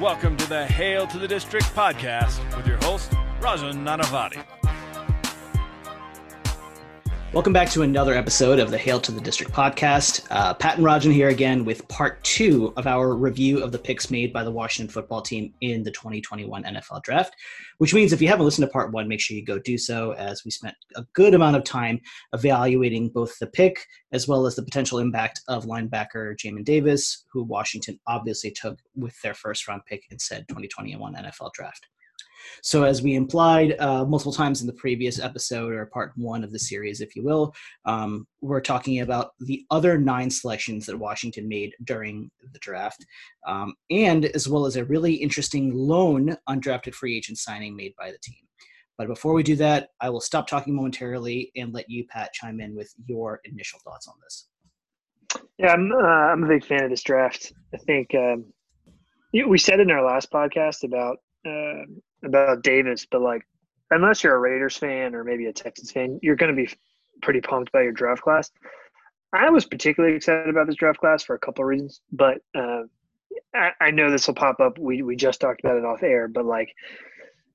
Welcome to the Hail to the District podcast with your host, Rajan Nanavati. Welcome back to another episode of the Hail to the District podcast. Pat and Rajan here again with part two of our review of the picks made by the Washington football team in the 2021 NFL Draft, which means if you haven't listened to part one, make sure you go do so, as we spent a good amount of time evaluating both the pick as well as the potential impact of linebacker Jamin Davis, who Washington obviously took with their first round pick in said 2021 NFL Draft. So as we implied multiple times in the previous episode, or part one of the series, if you will, we're talking about the other nine selections that Washington made during the draft, and as well as a really interesting lone undrafted free agent signing made by the team. But before we do that, I will stop talking momentarily and let you, Pat, chime in with your initial thoughts on this. Yeah, I'm a big fan of this draft. I think we said in our last podcast about Davis, but like, unless you're a Raiders fan or maybe a Texans fan, you're going to be pretty pumped by your draft class. I was particularly excited about this draft class for a couple of reasons, but I know this will pop up. We just talked about it off air, but like,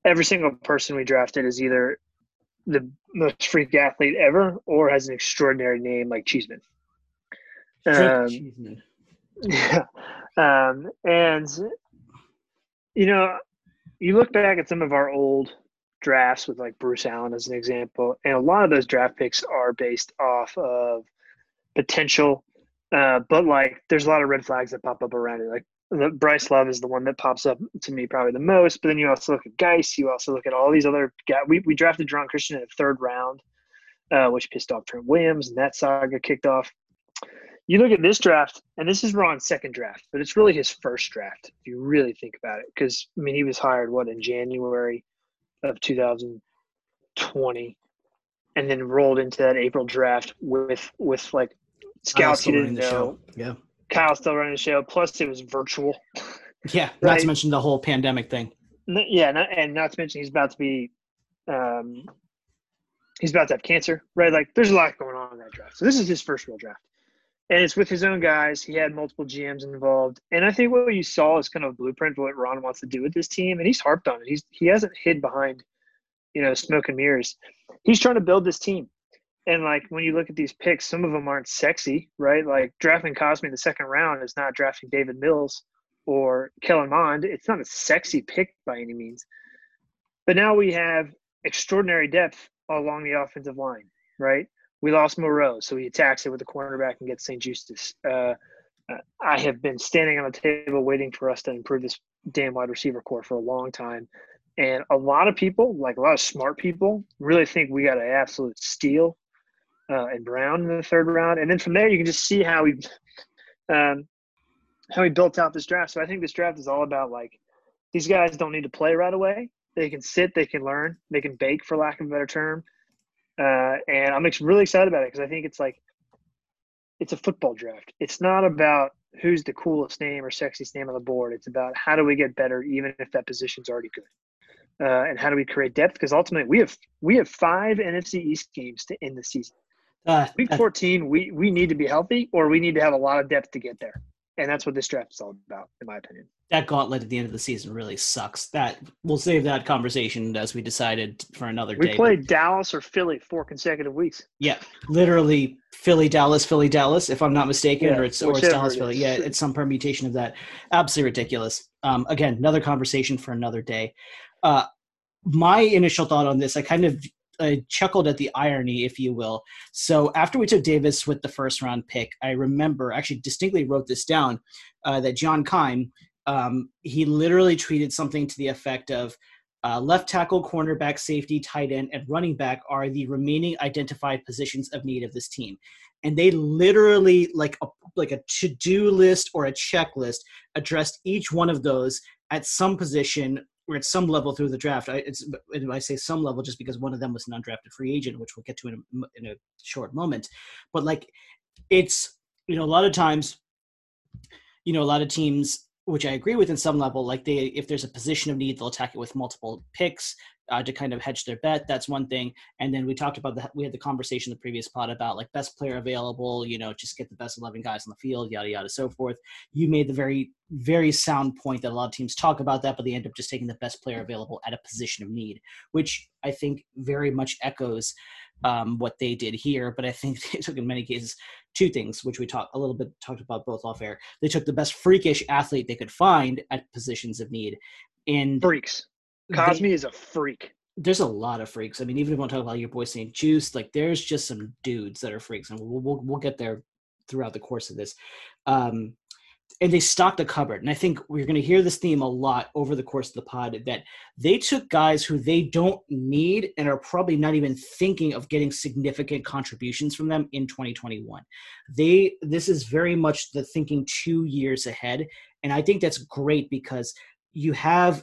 every single person we drafted is either the most freak athlete ever or has an extraordinary name like Cheeseman. Cheeseman. Yeah. And you know, you look back at some of our old drafts with like Bruce Allen as an example, and a lot of those draft picks are based off of potential, but like there's a lot of red flags that pop up around it. Like Bryce Love is the one that pops up to me probably the most, but then you also look at Geis, you also look at all these other guys. We drafted John Christian in the third round, which pissed off Trent Williams, and that saga kicked off. You look at this draft, and this is Ron's second draft, but it's really his first draft if you really think about it. Because, I mean, he was hired, in January of 2020, and then rolled into that April draft with like, scouts he didn't know. Yeah. Kyle still running the show. Plus, it was virtual. Yeah, right? Not to mention the whole pandemic thing. Yeah, and not to mention he's about to be he's about to have cancer, right? Like, there's a lot going on in that draft. So this is his first real draft. And it's with his own guys. He had multiple GMs involved. And I think what you saw is kind of a blueprint for what Ron wants to do with this team. And he's harped on it. He hasn't hid behind, smoke and mirrors. He's trying to build this team. And, like, when you look at these picks, some of them aren't sexy, right? Like, drafting Cosmi in the second round is not drafting David Mills or Kellen Mond. It's not a sexy pick by any means. But now we have extraordinary depth along the offensive line, right? We lost Moreau, so he attacks it with a cornerback and gets St. Justice. I have been standing on the table waiting for us to improve this damn wide receiver core for a long time. And a lot of people, like a lot of smart people, really think we got an absolute steal in Brown in the third round. And then from there, you can just see how we built out this draft. So I think this draft is all about, like, these guys don't need to play right away. They can sit, they can learn, they can bake, for lack of a better term. And I'm really excited about it because I think it's like it's a football draft. It's not about who's the coolest name or sexiest name on the board. It's about how do we get better even if that position's already good, and how do we create depth? Because ultimately we have five NFC East games to end the season. Week 14, we need to be healthy or we need to have a lot of depth to get there. And that's what this draft is all about, in my opinion. That gauntlet at the end of the season really sucks. That we'll save that conversation as we decided for another day. We played Dallas or Philly 4 consecutive weeks. Yeah, literally Philly, Dallas, if I'm not mistaken, yeah, or it's Dallas, Philly. Yeah, it's some permutation of that. Absolutely ridiculous. Again, another conversation for another day. My initial thought on this, I chuckled at the irony, if you will. So after we took Davis with the first round pick, I remember, actually distinctly wrote this down, that John Keim, he literally tweeted something to the effect of left tackle, cornerback, safety, tight end, and running back are the remaining identified positions of need of this team. And they literally, like a to-do list or a checklist, addressed each one of those at some position or at some level through the draft. I say some level just because one of them was an undrafted free agent, which we'll get to in a short moment. But, like, it's, a lot of times, a lot of teams, which I agree with in some level, like, if there's a position of need, they'll attack it with multiple picks. to kind of hedge their bet. That's one thing. And then we talked about we had the conversation in the previous pod about like best player available, you know, just get the best 11 guys on the field, yada, yada, so forth. You made the very, very sound point that a lot of teams talk about that, but they end up just taking the best player available at a position of need, which I think very much echoes what they did here. But I think they took in many cases two things, which we talked about both off air. They took the best freakish athlete they could find at positions of need. And freaks. Cosmi is a freak. There's a lot of freaks. I mean, even if you want to talk about your boy St. Juice, like there's just some dudes that are freaks, and we'll get there throughout the course of this. And they stocked the cupboard. And I think we're going to hear this theme a lot over the course of the pod, that they took guys who they don't need and are probably not even thinking of getting significant contributions from them in 2021. This is very much the thinking 2 years ahead. And I think that's great because you got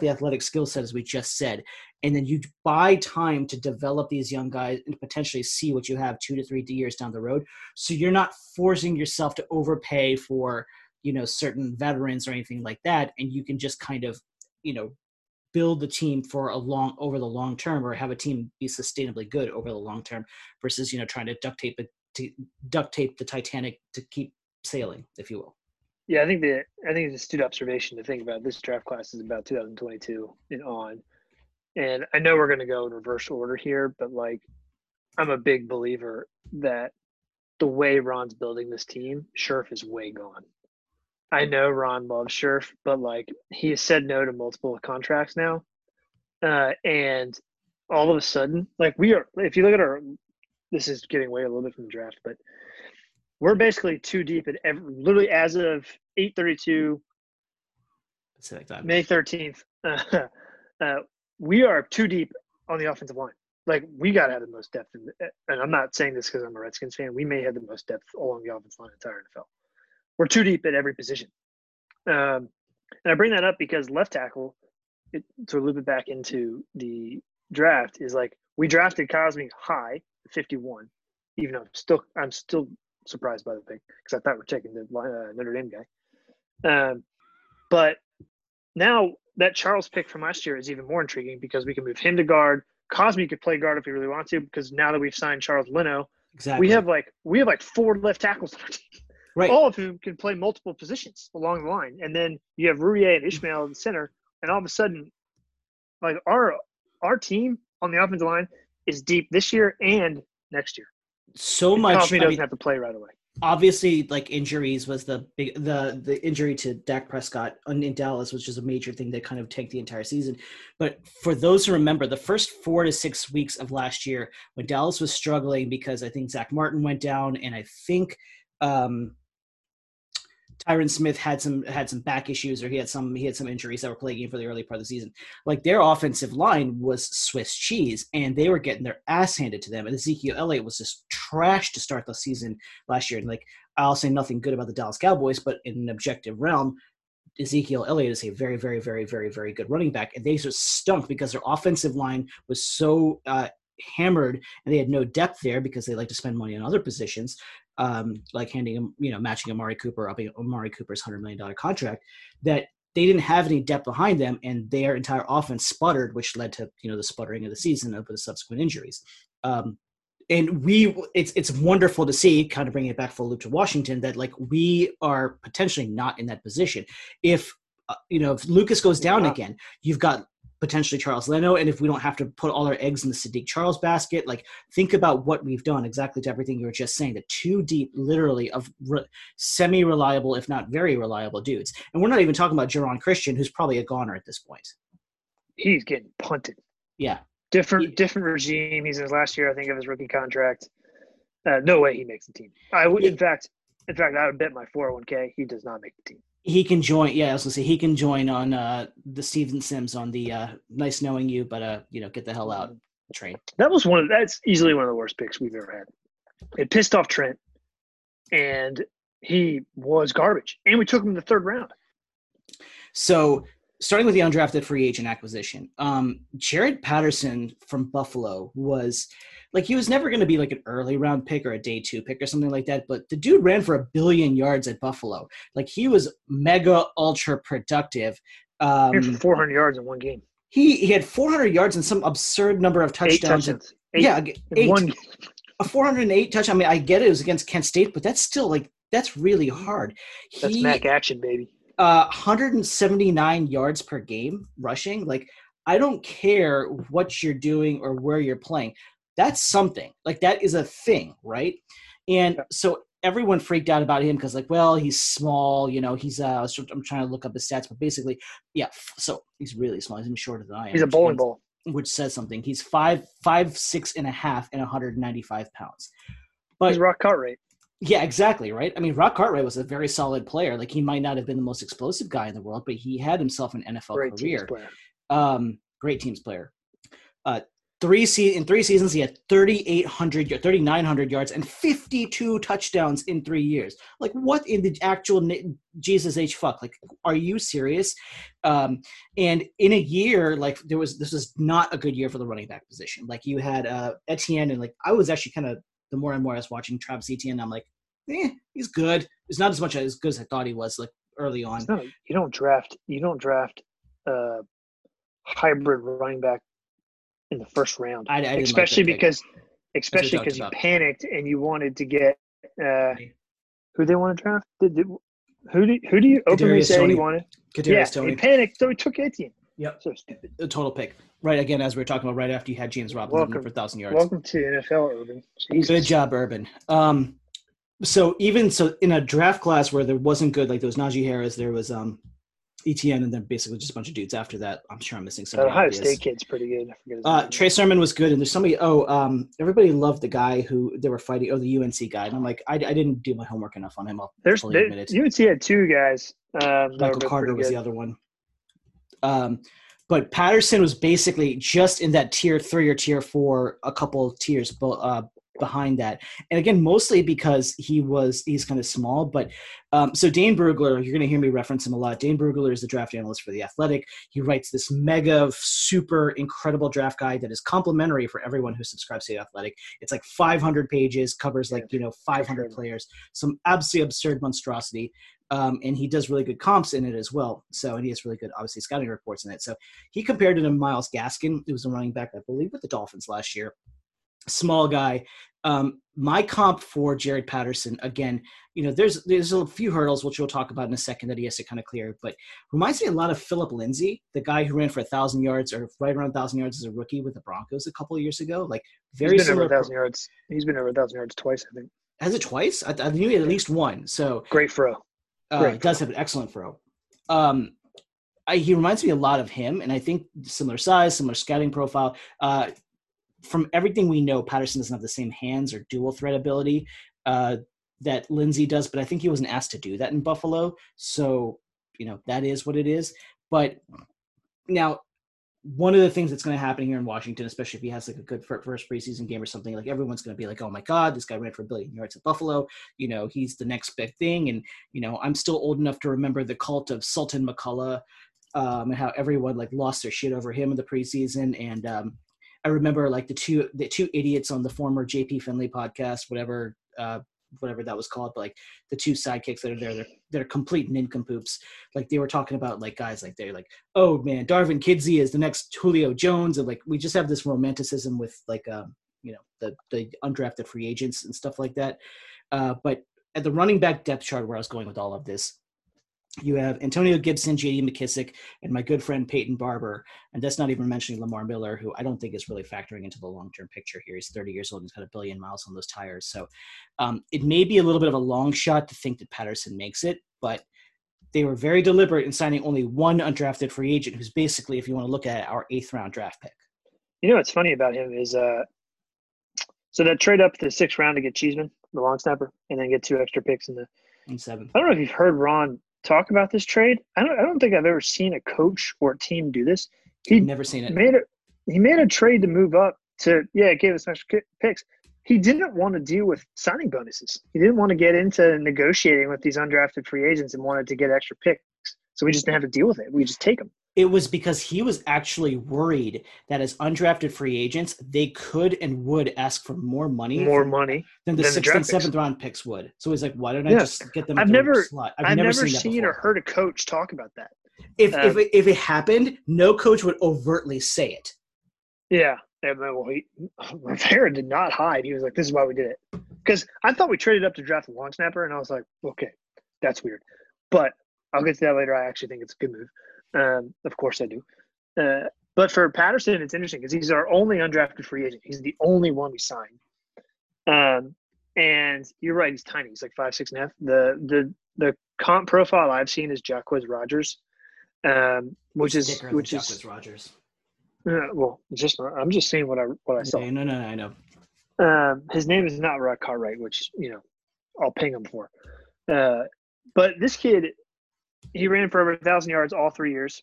the athletic skill set, as we just said, and then you buy time to develop these young guys and potentially see what you have 2 to 3 years down the road. So you're not forcing yourself to overpay for, you know, certain veterans or anything like that. And you can just kind of, you know, build the team over the long term, or have a team be sustainably good over the long term versus, you know, trying to duct tape the Titanic to keep sailing, if you will. Yeah, I think it's an astute observation to think about. This draft class is about 2022 and on. And I know we're going to go in reverse order here, but like I'm a big believer that the way Ron's building this team, Scherf is way gone. I know Ron loves Scherf, but like he has said no to multiple contracts now. And all of a sudden, like if you look at this is getting away a little bit from the draft, but we're basically too deep at literally as of 8:32, May 13th. We are too deep on the offensive line. Like we got to have the most depth, and I'm not saying this because I'm a Redskins fan. We may have the most depth along the offensive line in the entire NFL. We're too deep at every position, and I bring that up because left tackle, to loop it back into the draft, is like we drafted Cosmi high, 51. Even though I'm still surprised by the pick because I thought we're taking the Notre Dame guy. But now that Charles pick from last year is even more intriguing because we can move him to guard. Cosmi could play guard if he really wants to, because now that we've signed Charles Leno, exactly. we have like four left tackles on our team. Right. All of whom can play multiple positions along the line. And then you have Rurier and Ishmael in the center, and all of a sudden like our team on the offensive line is deep this year and next year. So much. Cosmi doesn't have to play right away. Obviously, like injuries was the injury to Dak Prescott in Dallas, which is a major thing that kind of tanked the entire season. But for those who remember, the first 4 to 6 weeks of last year, when Dallas was struggling because I think Zach Martin went down, and I think Tyron Smith had some back issues, or he had some injuries that were plaguing him for the early part of the season. Like their offensive line was Swiss cheese, and they were getting their ass handed to them. And Ezekiel Elliott was just trash to start the season last year. And like I'll say nothing good about the Dallas Cowboys, but in an objective realm, Ezekiel Elliott is a very, very, very, very, very good running back, and they just stunk because their offensive line was so hammered, and they had no depth there because they like to spend money on other positions. Like handing him, you know, matching Amari Cooper up Amari Cooper's $100 million contract, that they didn't have any depth behind them, and their entire offense sputtered, which led to, you know, the sputtering of the season over the subsequent injuries. And it's wonderful to see, kind of bringing it back full loop to Washington, that like we are potentially not in that position. If Lucas goes down again, you've got potentially Charles Leno, and if we don't have to put all our eggs in the Saahdiq Charles basket, like think about what we've done exactly to everything you were just saying, the two deep literally of semi-reliable, if not very reliable dudes. And we're not even talking about Jaron Christian, who's probably a goner at this point. He's getting punted. Yeah. Different regime. He's in his last year, I think, of his rookie contract. No way he makes the team. In fact, I would bet my 401k he does not make the team. He can join. Yeah, I was gonna say he can join on the Stephen Sims on the nice knowing you, but get the hell out train. That's easily one of the worst picks we've ever had. It pissed off Trent, and he was garbage. And we took him in the third round. So starting with the undrafted free agent acquisition, Jaret Patterson from Buffalo was like, he was never going to be like an early round pick or a day two pick or something like that, but the dude ran for 1 billion yards at Buffalo. Like he was mega ultra productive. He ran for 400 yards in one game. He had 400 yards and some absurd number of touchdowns. A 408 touchdown. I mean, I get it was against Kent State, but that's still like that's really hard. That's MAC action, baby. 179 yards per game rushing. Like, I don't care what you're doing or where you're playing. That's something. Like, that is a thing, right? And so everyone freaked out about him because, like, well, he's small. You know, he's I'm trying to look up his stats, but basically, yeah. So he's really small. He's even shorter than I am. He's a bowling ball. Which says something. He's 5'6.5" and 195 pounds. But he's Rock Cartwright. Yeah, exactly, right? I mean, Rock Cartwright was a very solid player. Like, he might not have been the most explosive guy in the world, but he had himself an NFL career. Great teams player. In three seasons, he had 3,900 yards and 52 touchdowns in 3 years. Like, what in the actual Jesus H fuck? Like, are you serious? And in a year, like, this was not a good year for the running back position. Like, you had Etienne, and like, I was actually kind of, the more and more I was watching Travis Etienne, I'm like, he's good. He's not as good as I thought he was, like, early on. You don't draft hybrid running back in the first round, especially because you panicked and you wanted to get who they want to draft. Who do you openly say Tony. You wanted? Kadarius Toney. He panicked, so he took Etienne. Yep, so stupid. A total pick. Right, again, as we were talking about, right after you had James Robinson for 1,000 yards. Welcome to NFL, Urban. Jesus. Good job, Urban. So in a draft class where there wasn't good, like there was Najee Harris, there was Etienne, and then basically just a bunch of dudes after that. I'm sure I'm missing some. Ohio State kid's pretty good. I forget his name. Trey Sermon was good, and there's somebody. Everybody loved the guy who they were fighting. Oh, the UNC guy, and I'm like, I didn't do my homework enough on him. UNC had two guys. Michael Carter was the other one. But Patterson was basically just in that tier 3 or tier 4, a couple of tiers behind that. And again, mostly because he's kind of small. But so Dane Brugler, you're going to hear me reference him a lot. Dane Brugler is the draft analyst for The Athletic. He writes this mega, super incredible draft guide that is complimentary for everyone who subscribes to The Athletic. It's like 500 pages, covers 500 players, some absolutely absurd monstrosity. And he does really good comps in it as well. So, and he has really good, obviously, scouting reports in it. So he compared it to Myles Gaskin, who was a running back, I believe, with the Dolphins last year. Small guy. My comp for Jaret Patterson, again, you know, there's a few hurdles, which we'll talk about in a second, that he has to kind of clear, but reminds me a lot of Phillip Lindsay, the guy who ran for 1,000 yards or right around 1,000 yards as a rookie with the Broncos a couple of years ago. Like, very similar. He's been over 1,000 yards twice, I think. Has it twice? I knew he had at least one. So great throw. He does have an excellent throw. He reminds me a lot of him, and I think similar size, similar scouting profile. From everything we know, Patterson doesn't have the same hands or dual threat ability that Lindsay does, but I think he wasn't asked to do that in Buffalo. So, you know, that is what it is. But now, one of the things that's going to happen here in Washington, especially if he has like a good first preseason game or something, like everyone's going to be like, oh my God, this guy ran for 1 billion yards at Buffalo. You know, he's the next big thing. And, you know, I'm still old enough to remember the cult of Sultan McCullough and how everyone like lost their shit over him in the preseason. And I remember like the two idiots on the former JP Finley podcast, whatever that was called, but like the two sidekicks that are there, they're complete nincompoops. Like they were talking about like guys like they're like, oh man, Darvin Kidsey is the next Julio Jones, and like we just have this romanticism with like you know, the undrafted free agents and stuff like that. But at the running back depth chart where I was going with all of this, you have Antonio Gibson, J.D. McKissic, and my good friend Peyton Barber. And that's not even mentioning Lamar Miller, who I don't think is really factoring into the long-term picture here. He's 30 years old and he's got a billion miles on those tires. So it may be a little bit of a long shot to think that Patterson makes it, but they were very deliberate in signing only one undrafted free agent, who's basically, if you want to look at it, our 8th-round draft pick. You know what's funny about him is so that trade up to the 6th round to get Cheeseman, the long snapper, and then get two extra picks in the – 7th. I don't know if you've heard Ron – talk about this trade. I don't think I've ever seen a coach or a team do this. He'd never seen it. He made a trade to move up to, it gave us extra picks. He didn't want to deal with signing bonuses. He didn't want to get into negotiating with these undrafted free agents and wanted to get extra picks. So we just didn't have to deal with it. We just take them. It was because he was actually worried that as undrafted free agents, they could and would ask for more money than the 6th and 7th round picks would. So he's like, why don't I just get them? I've never seen or heard a coach talk about that. If it happened, no coach would overtly say it. Yeah. And then, well, Rivera did not hide. He was like, this is why we did it. Because I thought we traded up to draft a long snapper, and I was like, okay, that's weird. But I'll get to that later. I actually think it's a good move. Of course I do. But for Patterson, it's interesting because he's our only undrafted free agent. He's the only one we signed. And you're right, he's tiny. He's like 5'6.5". The comp profile I've seen is Jacquizz Rodgers, which is Jacquizz Rodgers. Well, just I'm just saying what I saw. No, I know. His name is not Rod Cartwright, which I'll ping him for. But this kid, he ran for over 1,000 yards all 3 years.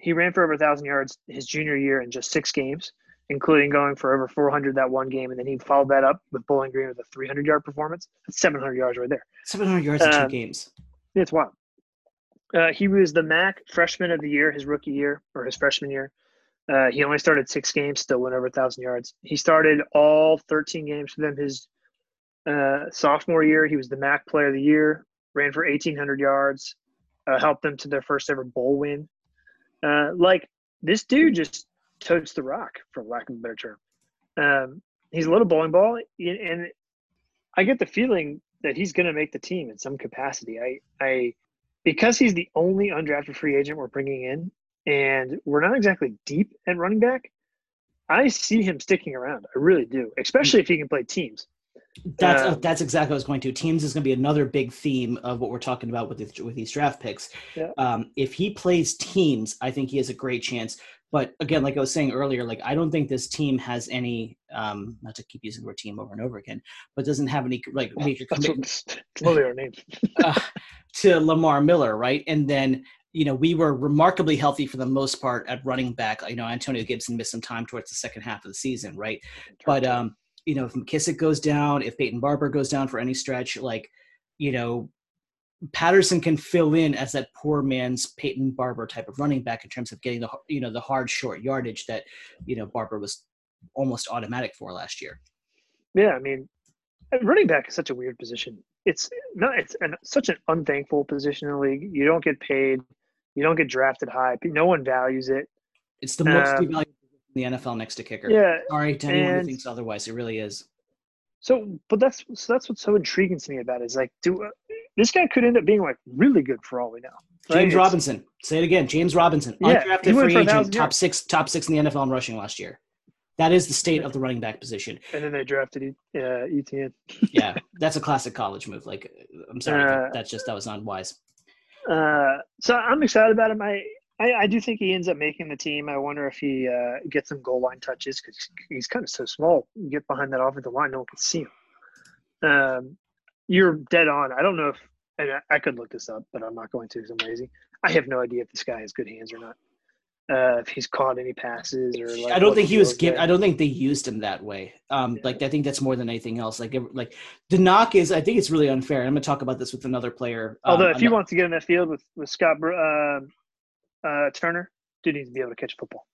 He ran for over 1,000 yards his junior year in just 6 games, including going for over 400 that one game, and then he followed that up with Bowling Green with a 300-yard performance. That's 700 yards right there. 700 yards in 2 games. It's wild. He was the MAC freshman of the year, his rookie year, or his freshman year. He only started 6 games, still went over 1,000 yards. He started all 13 games for them his sophomore year. He was the MAC player of the year, ran for 1,800 yards, helped them to their first ever bowl win. This dude just totes the rock, for lack of a better term. He's a little bowling ball, and I get the feeling that he's going to make the team in some capacity. Because he's the only undrafted free agent we're bringing in, and we're not exactly deep at running back, I see him sticking around. I really do, especially if he can play teams. That's exactly what I was going to. Teams is going to be another big theme of what we're talking about with these draft picks. Yeah. If he plays teams, I think he has a great chance. But again, like I was saying earlier, I don't think this team has any not to keep using the word team over and over again, but doesn't have any major commitments to Lamar Miller, right? And then we were remarkably healthy for the most part at running back. Antonio Gibson missed some time towards the second half of the season, right? But if McKissic goes down, if Peyton Barber goes down for any stretch, Patterson can fill in as that poor man's Peyton Barber type of running back in terms of getting the hard short yardage that Barber was almost automatic for last year. Yeah, running back is such a weird position. It's such an unthankful position in the league. You don't get paid, you don't get drafted high. No one values it. It's the most devalued in the NFL next to kicker. Yeah, sorry to anyone who thinks otherwise. It really is. That's what's so intriguing to me about it is this guy could end up being really good for all we know. Right? James Robinson. Say it again. James Robinson. Yeah, undrafted free agent. Top six in the NFL in rushing last year. That is the state of the running back position. And then they drafted ETN. Yeah. That's a classic college move. I'm sorry. That was unwise. So I'm excited about him. I do think he ends up making the team. I wonder if he gets some goal line touches because he's kind of so small. You get behind that offensive line, no one can see him. You're dead on. I don't know if – and I could look this up, but I'm not going to because I'm lazy. I have no idea if this guy has good hands or not, if he's caught any passes or – I don't think he was given – I don't think they used him that way. Yeah. I think that's more than anything else. The knock is – I think it's really unfair. I'm going to talk about this with another player. Although if he wants to get in that field with Scott Turner, dude needs to be able to catch football.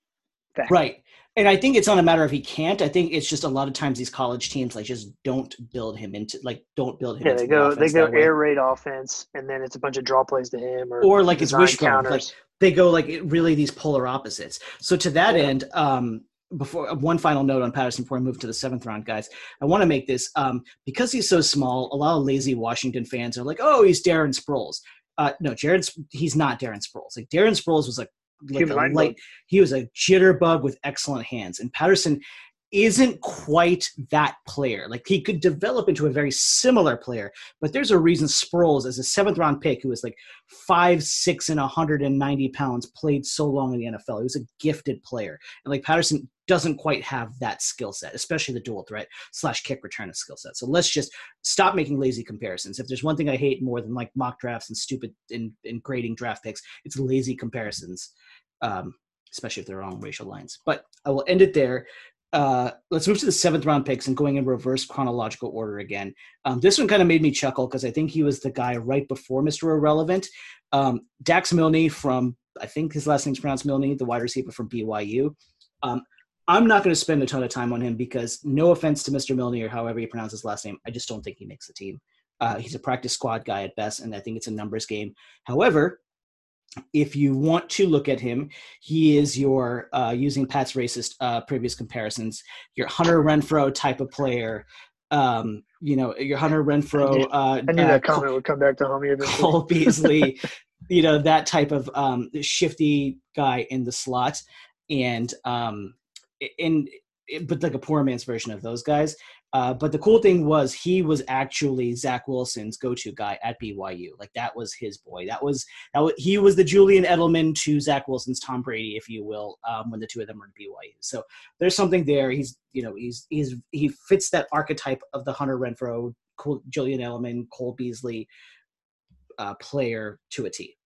Fact. Right. And I think it's not a matter of he can't. I think it's just a lot of times these college teams just don't build him into Yeah, they go air raid offense and then it's a bunch of draw plays to him or it's wishbone. They go really these polar opposites. So to that end, before one final note on Patterson before I move to the 7th round, guys, I want to make this because he's so small, a lot of lazy Washington fans are like, oh, he's Darren Sproles. No, he's not Darren Sproles. Darren Sproles was he was a jitterbug with excellent hands, and Patterson isn't quite that player. He could develop into a very similar player, but there's a reason Sproles, as a 7th round pick, who was 5'6" and 190 pounds, played so long in the NFL. He was a gifted player, and Patterson doesn't quite have that skill set, especially the dual threat / kick returner skill set. So let's just stop making lazy comparisons. If there's one thing I hate more than mock drafts and stupid and grading draft picks, it's lazy comparisons, especially if they're on racial lines. But I will end it there. Let's move to the 7th round picks and going in reverse chronological order again. This one kind of made me chuckle because I think he was the guy right before Mr. Irrelevant. Dax Milne from, I think his last name's pronounced Milne, the wide receiver from BYU. I'm not going to spend a ton of time on him because no offense to Mr. Milne or however you pronounce his last name, I just don't think he makes the team. He's a practice squad guy at best, and I think it's a numbers game. However, If you want to look at him, he is your, using Pat's racist previous comparisons, your Hunter Renfrow type of player. You know, your Hunter Renfrow. I knew that comment would come back to haunt me eventually. Cole Beasley, you know, that type of shifty guy in the slot. And but like a poor man's version of those guys. But the cool thing was he was actually Zach Wilson's go-to guy at BYU. Like, that was his boy. That was he was the Julian Edelman to Zach Wilson's Tom Brady, if you will, when the two of them were at BYU. So there's something there. He fits that archetype of the Hunter Renfrow, Julian Edelman, Cole Beasley player to a T.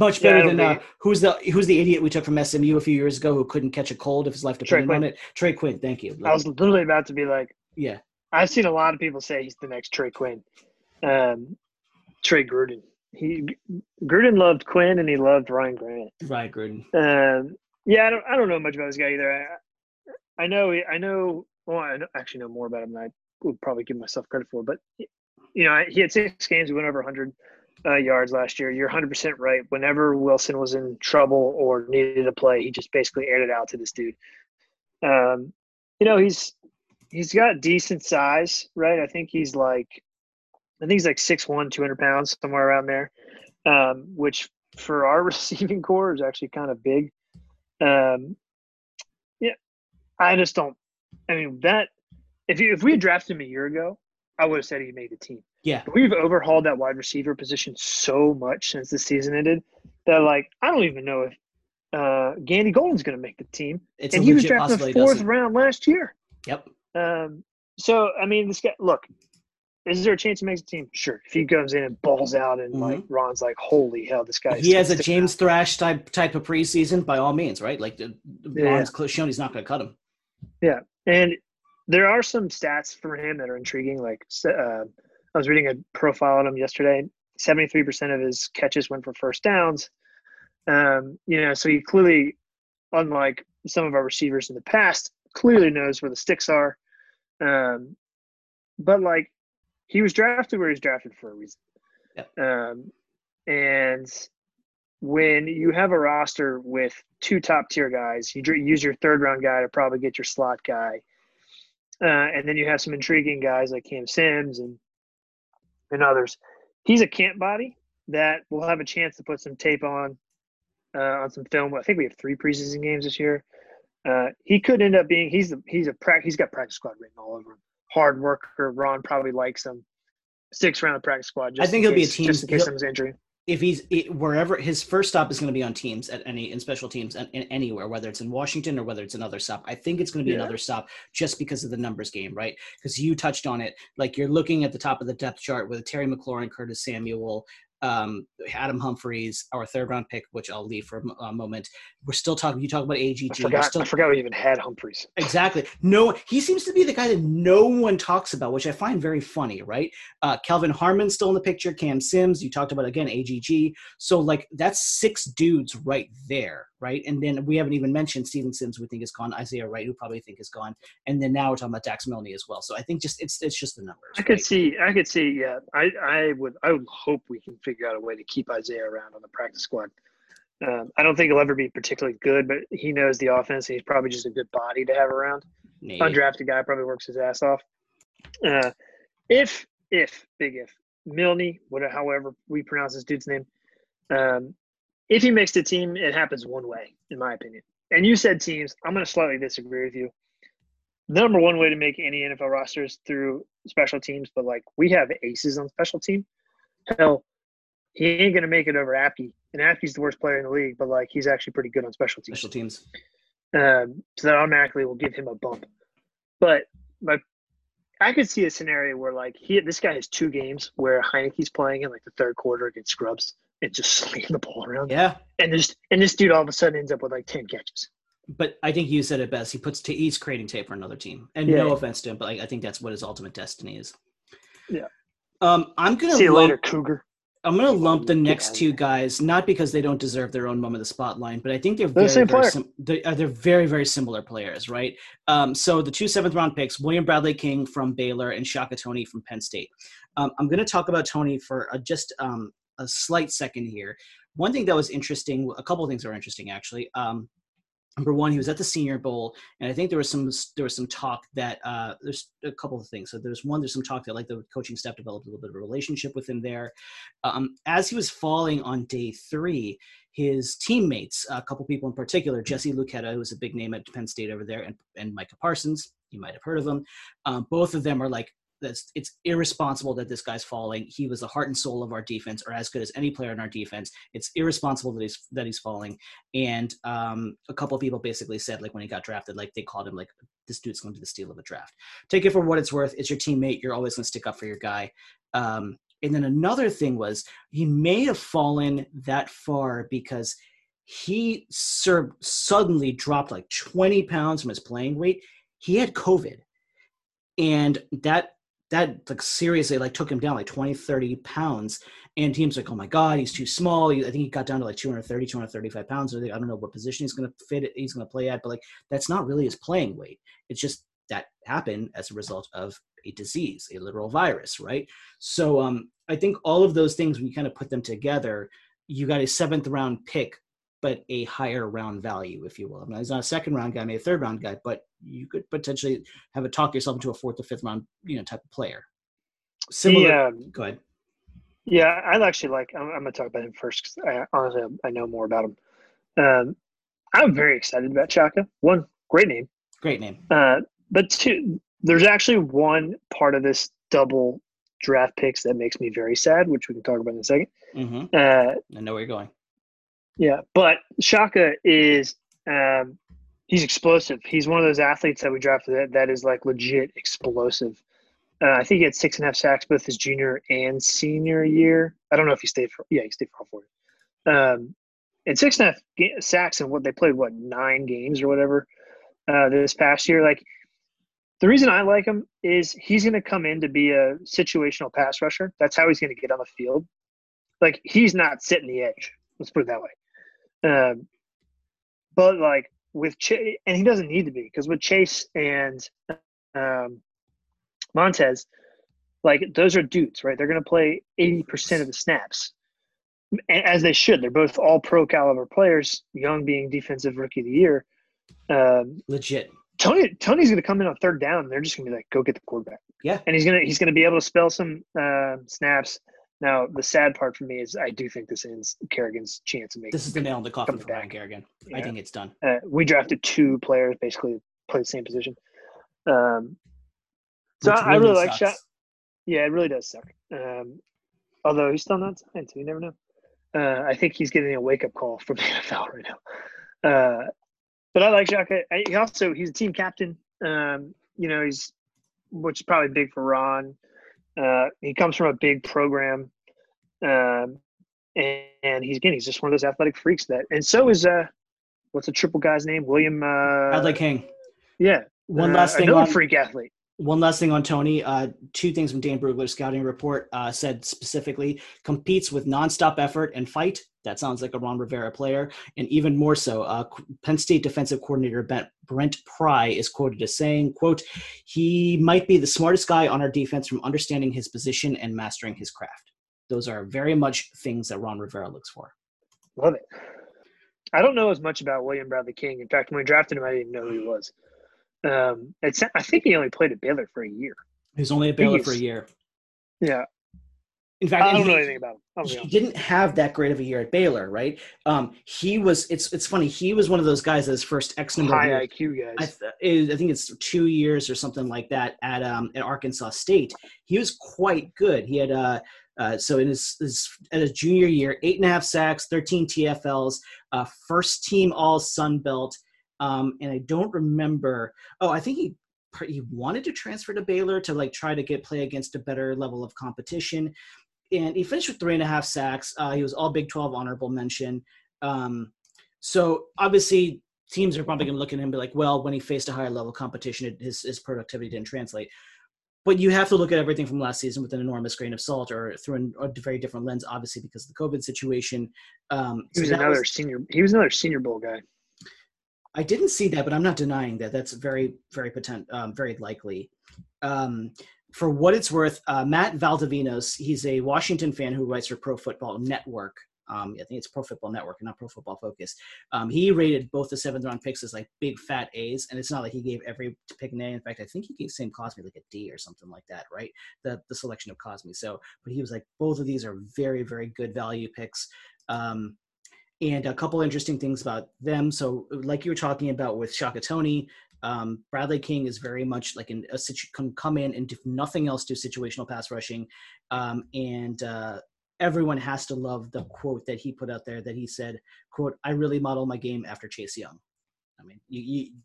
Much better than who's the idiot we took from SMU a few years ago who couldn't catch a cold if his life depended on it. Trey Quinn, thank you. I was literally about to be like, yeah, I've seen a lot of people say he's the next Trey Quinn, Trey Gruden. Gruden loved Quinn and he loved Ryan Grant. Right, Gruden. I don't know much about this guy either. I actually know more about him than I would probably give myself credit for. But you know, he had 6 games. He went over 100. Yards last year. You're 100% right. Whenever Wilson was in trouble or needed a play, he just basically aired it out to this dude. He's got decent size, right? I think he's like 6'1", 200 pounds, somewhere around there, which for our receiving core is actually kind of big. If we had drafted him a year ago, I would have said he made the team. Yeah. We've overhauled that wide receiver position so much since the season ended that, like, I don't even know if Gandy Golden's going to make the team. And he was drafted in the 4th round last year. Yep. This guy – look, is there a chance he makes the team? Sure. If he comes in and balls out and, like, Ron's like, holy hell, this guy – he has a James Thrash type of preseason by all means, right? Like, Ron's shown he's not going to cut him. Yeah. And there are some stats for him that are intriguing, like I was reading a profile on him yesterday. 73% of his catches went for first downs. So he clearly, unlike some of our receivers in the past, clearly knows where the sticks are. But he was drafted where he was drafted for a reason. Yeah. And when you have a roster with 2 top-tier guys, you use your third-round guy to probably get your slot guy. And then you have some intriguing guys like Cam Sims and others. He's a camp body that will have a chance to put some tape on some film. I think we have 3 preseason games this year. He could end up being he's got practice squad written all over him. Hard worker. Ron probably likes him. 6th round of practice squad. Just I think he'll be a team just in case someone's injury. If wherever his first stop is going to be on teams in special teams and anywhere, whether it's in Washington or whether it's another stop, I think it's going to be another stop just because of the numbers game, right? Because you touched on it. Like, you're looking at the top of the depth chart with Terry McLaurin, Curtis Samuel, Adam Humphries, our 3rd round pick, which I'll leave for a moment. We're still talking. You talk about AGG. I forgot we even had Humphries. Exactly. No, he seems to be the guy that no one talks about, which I find very funny, right? Calvin Harmon's still in the picture. Cam Sims, you talked about again, AGG. So, like, that's 6 dudes right there, right? And then we haven't even mentioned Stephen Sims, we think is gone. Isaiah Wright, who probably think is gone. And then now we're talking about Dax Milne as well. So I think just it's just the numbers. I could see. Yeah, I would hope we can figure out a way to keep Isaiah around on the practice squad. I don't think he'll ever be particularly good, but he knows the offense and he's probably just a good body to have around. Maybe. Undrafted guy probably works his ass off. If Milne, however we pronounce this dude's name, if he makes the team, it happens one way, in my opinion. And you said teams. I'm going to slightly disagree with you. The number one way to make any NFL roster is through special teams, but, like, we have aces on special team. Hell, he ain't going to make it over Apke, and Apke's the worst player in the league, but, like, he's actually pretty good on special teams. Special teams. So that automatically will give him a bump. But, like, I could see a scenario where, like, this guy has 2 games where Heineke's playing in, like, the 3rd quarter against Scrubs and just sling the ball around. Yeah. And this dude all of a sudden ends up with, like, 10 catches. But I think you said it best. He's creating tape for another team. And no offense to him, but, like, I think that's what his ultimate destiny is. Yeah. I'm going to see you later, Cougar. I'm going to lump the next 2 guys, not because they don't deserve their own moment of the spotlight, but I think they're very, very similar players, right? So the 2 7th-round picks, William Bradley King from Baylor and Shaka Toney from Penn State. I'm going to talk about Toney for just a slight second here. One thing that was interesting, a couple of things that were interesting actually. Number one, he was at the Senior Bowl, and I think there was some talk that there's a couple of things. So there's some talk that like the coaching staff developed a little bit of a relationship with him there. As he was falling on day three, his teammates, a couple people in particular, Jesse Lucchetta, who was a big name at Penn State over there, and Micah Parsons, you might have heard of them. Both of them are like, it's irresponsible that this guy's falling. He was the heart and soul of our defense, or as good as any player in our defense. It's irresponsible that he's falling. And a couple of people basically said, like, when he got drafted, like, they called him, like, this dude's going to the steal of a draft. Take it for what it's worth. It's your teammate. You're always going to stick up for your guy. And then another thing was, he may have fallen that far because he suddenly dropped, like, 20 pounds from his playing weight. He had COVID. And that like seriously like took him down like 20, 30 pounds. And teams like, oh my God, he's too small. I think he got down to like 230, 235 pounds. I don't know what position he's going to fit. He's going to play at, but like, that's not really his playing weight. It's just that happened as a result of a disease, a literal virus. Right. So I think all of those things, when you kind of put them together, you got a 7th round pick, but a higher round value, if you will. I mean, he's not a 2nd round guy, maybe a 3rd round guy, but you could potentially have a talk yourself into a 4th or 5th round, you know, type of player. Similar. Go ahead. Yeah, I actually like. I'm going to talk about him first because honestly, I know more about him. I'm very excited about Chaka. One, great name. Great name. But two, there's actually one part of this double draft picks that makes me very sad, which we can talk about in a second. Mm-hmm. I know where you're going. Yeah, but Chaka is he's explosive. He's one of those athletes that we drafted that is like legit explosive. I think he had 6.5 sacks both his junior and senior year. I don't know if he stayed for all 4 years. And 6.5 sacks in what they played, 9 games or whatever this past year. Like, the reason I like him is he's going to come in to be a situational pass rusher. That's how he's going to get on the field. Like, he's not sitting the edge. Let's put it that way. But like with Chase, and he doesn't need to be, because with Chase and Montez, like those are dudes, right? They're going to play 80% of the snaps, as they should. They're both all pro caliber players, Young being defensive rookie of the year. Legit. Tony's going to come in on 3rd down. And they're just going to be like, go get the quarterback. Yeah. And he's going to be able to spell some snaps. Now, the sad part for me is I do think this ends Kerrigan's chance of making it. This is the nail in the coffin for Ryan Kerrigan. Yeah. I think it's done. We drafted 2 players basically to play the same position. So I really like Shaq. Yeah, it really does suck. Although he's still not signed, so you never know. I think he's getting a wake-up call from the NFL right now. But I like Shaq. He's a team captain. Which is probably big for Ron. He comes from a big program, and he's just one of those athletic freaks that. And so is what's the triple guy's name? William Adlai King. Yeah. One last thing. Another freak athlete. One last thing on Tony. 2 things from Dan Brugler's scouting report said specifically: competes with nonstop effort and fight. That sounds like a Ron Rivera player, and even more so. Penn State defensive coordinator Brent Pry is quoted as saying, "Quote: He might be the smartest guy on our defense from understanding his position and mastering his craft." Those are very much things that Ron Rivera looks for. Love it. I don't know as much about William Bradley King. In fact, when we drafted him, I didn't know who he was. I think he only played at Baylor for a year. He's only at Baylor for a year. Yeah. In fact, I don't know anything about him. He didn't have that great of a year at Baylor, right? It's funny. He was one of those guys that his first X number high of years, IQ guys. I think it's 2 years or something like that at Arkansas State. He was quite good. He had so in his at his junior year, 8.5 sacks, 13 TFLs, first team All Sun Belt. And I don't remember. Oh, I think he wanted to transfer to Baylor to like try to play against a better level of competition, and he finished with 3.5 sacks. He was all Big 12 honorable mention. So obviously teams are probably going to look at him and be like, well, when he faced a higher level competition, his productivity didn't translate. But you have to look at everything from last season with an enormous grain of salt, or through a very different lens, obviously because of the COVID situation. He was another Senior Bowl guy. I didn't see that, but I'm not denying that. That's very, very potent, very likely. for what it's worth, Matt Valdivinos, he's a Washington fan who writes for Pro Football Network. I think it's Pro Football Network and not Pro Football Focus. He rated both the 7th-round picks as like big fat A's, and it's not like he gave every pick an A. In fact, I think he gave Sam Cosmi like a D or something like that, right? The selection of Cosmi. So, but he was like, both of these are very, very good value picks. And a couple interesting things about them. So, like you were talking about with Shaka Toney, Bradley King is very much like can come in and if nothing else do situational pass rushing, everyone has to love the quote that he put out there that he said, quote, "I really model my game after Chase Young." I mean,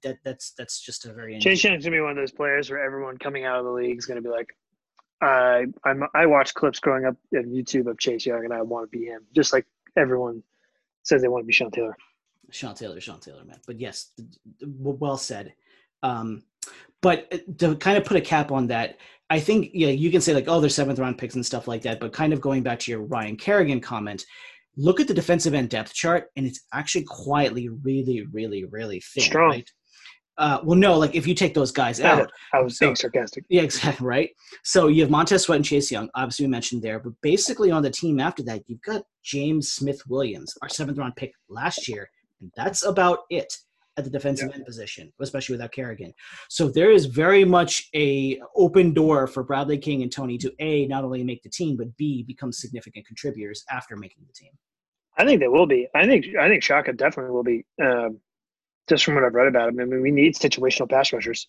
that's just a very interesting. Chase Young's gonna be one of those players where everyone coming out of the league is gonna be like, I watched clips growing up on YouTube of Chase Young and I want to be him, just like everyone says they want to be Sean Taylor, man. But yes, well said. But to kind of put a cap on that, I think you can say like, oh, they're 7th-round picks and stuff like that, but kind of going back to your Ryan Kerrigan comment, look at the defensive end depth chart, and it's actually quietly really, really, really thin. Strong. Right? Well, no, like if you take those guys out. I was being sarcastic. Yeah, exactly, right? So you have Montez Sweat and Chase Young, obviously we mentioned there, but basically on the team after that, you've got James Smith-Williams, our 7th-round pick last year, and that's about it at the defensive end position, especially without Kerrigan. So there is very much a open door for Bradley King and Toney to A, not only make the team, but B, become significant contributors after making the team. I think they will be. I think Shaka definitely will be, just from what I've read about him. I mean, we need situational pass rushers.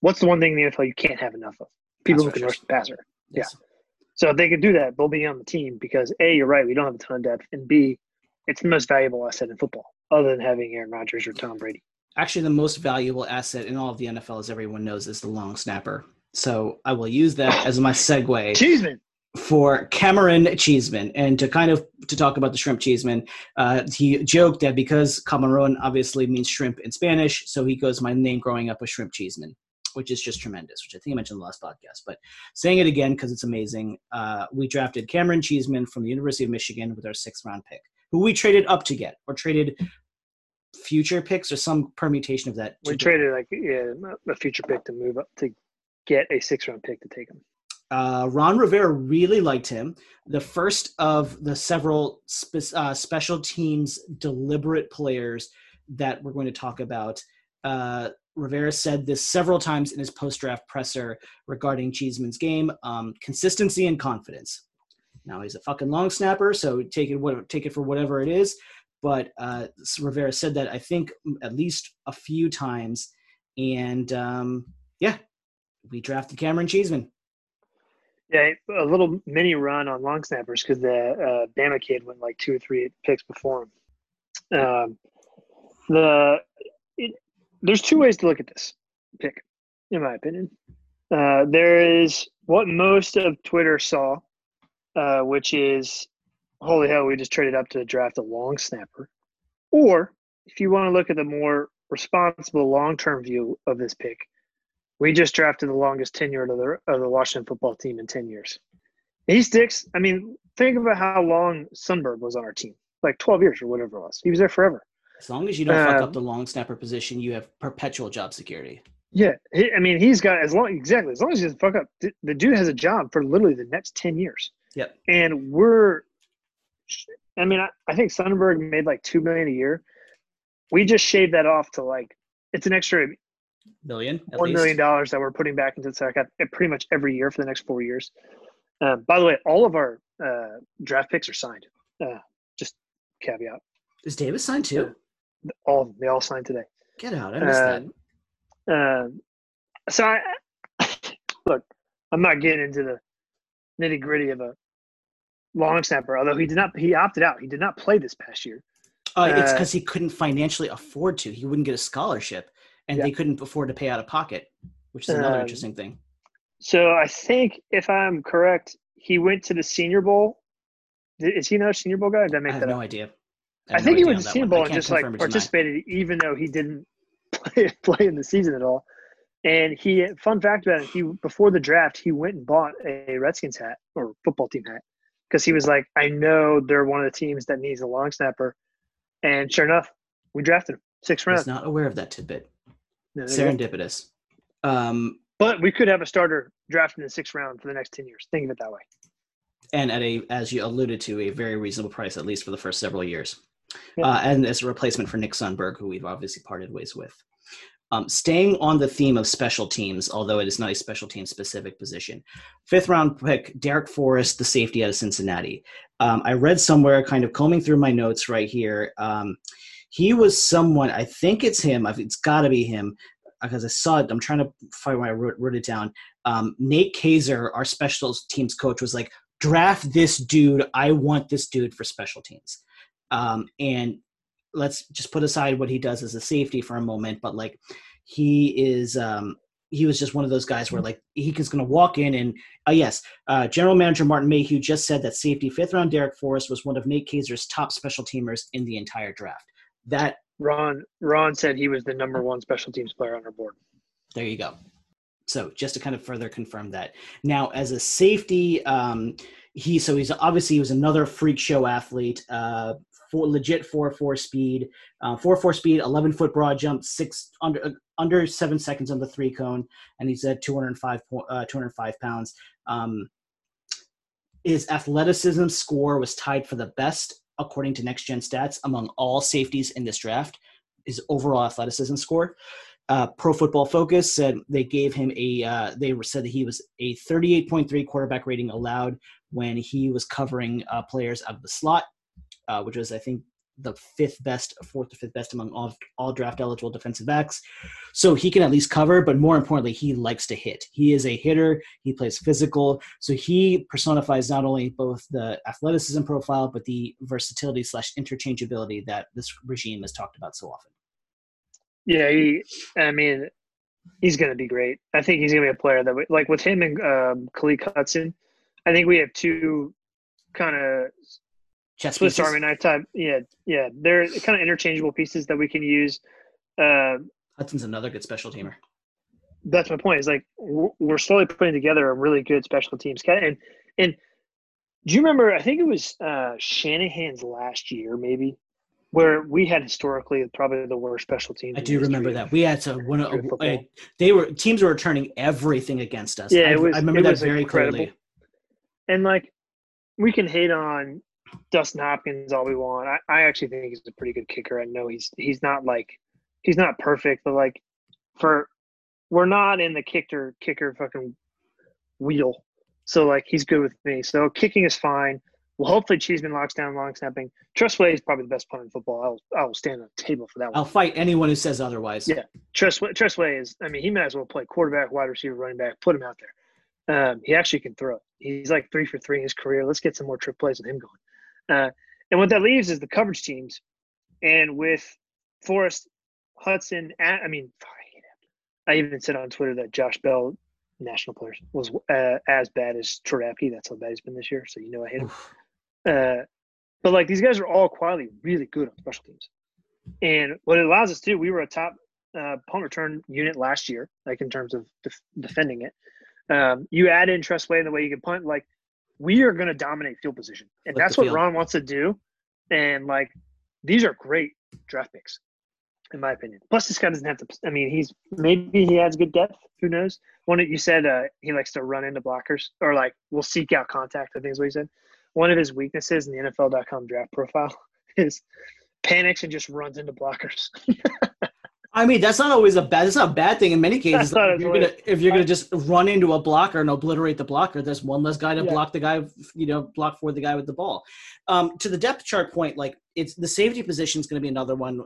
What's the one thing in the NFL you can't have enough of? People who can rush the passer. Yes. Yeah. So if they can do that, they'll be on the team because A, you're right, we don't have a ton of depth, and B, it's the most valuable asset in football, other than having Aaron Rodgers or Tom Brady. Actually, the most valuable asset in all of the NFL, as everyone knows, is the long snapper. So I will use that as my segue. Cheeseman. For Cameron Cheeseman. And to talk about the shrimp Cheeseman, he joked that because camarón obviously means shrimp in Spanish, so he goes, my name growing up was Shrimp Cheeseman, which is just tremendous, which I think I mentioned in the last podcast. But saying it again because it's amazing, we drafted Cameron Cheeseman from the University of Michigan with our 6th-round pick, who we traded up to get, or traded future picks or some permutation of that. We traded a future pick to move up to get a 6th-round pick to take him. Ron Rivera really liked him. The first of the several special teams deliberate players that we're going to talk about. Rivera said this several times in his post-draft presser regarding Cheeseman's game, consistency and confidence. Now he's a fucking long snapper, so take it for whatever it is. But Rivera said that, I think, at least a few times. And, we drafted Cameron Cheeseman. Yeah, a little mini run on long snappers because the Bama kid went like 2 or 3 picks before him. There's 2 ways to look at this pick, in my opinion. There is what most of Twitter saw, which is, holy hell, we just traded up to draft a long snapper. Or if you want to look at the more responsible long-term view of this pick, we just drafted the longest tenured of the Washington football team in 10 years. And he sticks. I mean, think about how long Sunberg was on our team, like 12 years or whatever it was. He was there forever. As long as you don't fuck up the long snapper position, you have perpetual job security. Yeah. He's got as long as he doesn't fuck up, the dude has a job for literally the next 10 years. Yep. And I think Sonnenberg made like $2 million a year. We just shaved that off to it's an extra million, at $1 least. $1 million that we're putting back into the second half pretty much every year for the next 4 years. By the way, all of our draft picks are signed. Just caveat. Is Davis signed too? They all signed today. Get out. I missed that. Look, I'm not getting into the nitty gritty of a long snapper, although he opted out. He did not play this past year. It's because he couldn't financially afford to. He wouldn't get a scholarship, and they couldn't afford to pay out of pocket, which is another interesting thing. So I think, if I'm correct, he went to the Senior Bowl. Is he another Senior Bowl guy? Did I make that up? No idea. I think he went to the Senior Bowl and just participated, even though he didn't play in the season at all. And fun fact about him, before the draft, he went and bought a Redskins hat or football team hat. Because he was like, I know they're one of the teams that needs a long snapper. And sure enough, we drafted him 6th round. I was not aware of that tidbit. No, serendipitous. But we could have a starter drafted in the sixth round for the next 10 years. Think of it that way. And at a, as you alluded to, a very reasonable price, at least for the first several years. Yeah. And as a replacement for Nick Sundberg, who we've obviously parted ways with. Staying on the theme of special teams, although it is not a special team specific position. Fifth round pick, Derek Forrest, the safety out of Cincinnati. I read somewhere, kind of combing through my notes right here. He was someone, I think it's him. It's gotta be him because I saw it. I'm trying to find where I wrote it down. Nate Kaiser, our special teams coach, was like, draft this dude. I want this dude for special teams. And let's just put aside what he does as a safety for a moment, but like he is, he was just one of those guys where like he is going to walk in and General Manager Martin Mayhew just said that safety fifth round Derek Forrest was one of Nate Kaiser's top special teamers in the entire draft. That Ron said he was the number one special teams player on our board. There you go. So just to kind of further confirm that. Now as a safety, he's obviously he was another freak show athlete. Legit 4.4 speed, 4.4 speed, 11-foot broad jump, under 7 seconds on the three cone, and he's at 205 pounds. His athleticism score was tied for the best according to Next Gen Stats among all safeties in this draft. His overall athleticism score. Pro Football Focus said they gave him they said that he was a 38.3 quarterback rating allowed when he was covering players out of the slot. Which was, I think, the fourth to fifth best among all draft-eligible defensive backs. So he can at least cover, but more importantly, he likes to hit. He is a hitter. He plays physical. So he personifies not only both the athleticism profile, but the versatility/interchangeability that this regime has talked about so often. Yeah, he's going to be great. I think he's going to be a player that, like with him and Khalil Hudson, I think we have two kind of – Swiss Army knife type, yeah. They're kind of interchangeable pieces that we can use. Hudson's another good special teamer. That's my point. Is like we're slowly putting together a really good special teams. And do you remember? I think it was Shanahan's last year, maybe, where we had historically probably the worst special teams. I do remember that we had teams were returning everything against us. Yeah, I remember that very clearly. And like we can hate on Dustin Hopkins all we want. I actually think he's a pretty good kicker. I know he's not perfect, but like we're not in the kicker fucking wheel. So like he's good with me. So kicking is fine. Well, hopefully Cheeseman locks down long snapping. Trustway is probably the best punter in football. I'll stand on the table for that one. I'll fight anyone who says otherwise. Yeah, Trustway is. I mean, he might as well play quarterback, wide receiver, running back. Put him out there. He actually can throw. He's like 3 for 3 in his career. Let's get some more trick plays with him going. And what that leaves is the coverage teams. And with Forrest, Hudson, I even said on Twitter that Josh Bell, national player, was as bad as Trapke. That's how bad he's been this year. So, I hate him. But, like, these guys are all quietly really good on special teams. And what it allows us to do, we were a top punt return unit last year, like in terms of defending it. You add in Trustway and the way you can punt, like, we are going to dominate field position. And that's what Ron wants to do. And, like, these are great draft picks, in my opinion. Plus, this guy doesn't have to – maybe he has good depth. Who knows? One of you said he likes to run into blockers or, like, will seek out contact, I think is what he said. One of his weaknesses in the NFL.com draft profile is panics and just runs into blockers. I mean, that's not always that's not a bad thing in many cases. Like, if you're gonna just run into a blocker and obliterate the blocker, there's one less guy to block the guy. Block for the guy with the ball. To the depth chart point, like it's the safety position is going to be another one,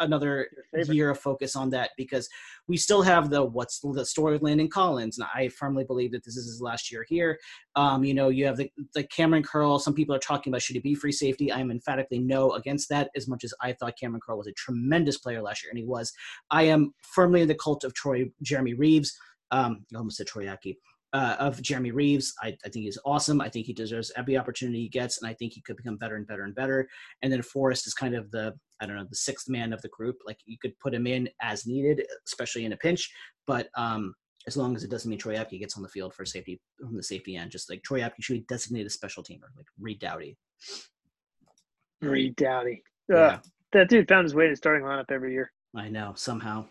another year of focus on that because we still have the story of Landon Collins, and I firmly believe that this is his last year here. You have the Cameron Curl. Some people are talking about should he be free safety. I am emphatically no against that. As much as I thought Cameron Curl was a tremendous player last year, and he was. I am firmly in the cult of Jeremy Reeves. I almost said Troyaki. Of Jeremy Reeves. I think he's awesome. I think he deserves every opportunity he gets, and I think he could become better and better and better. And then Forrest is kind of the sixth man of the group. Like, you could put him in as needed, especially in a pinch, but as long as it doesn't mean Troyapke gets on the field for safety, from the safety end. Just like Troyapke should be designated a special teamer, like Reed Doughty. Yeah. That dude found his way to the starting lineup every year. I know, somehow.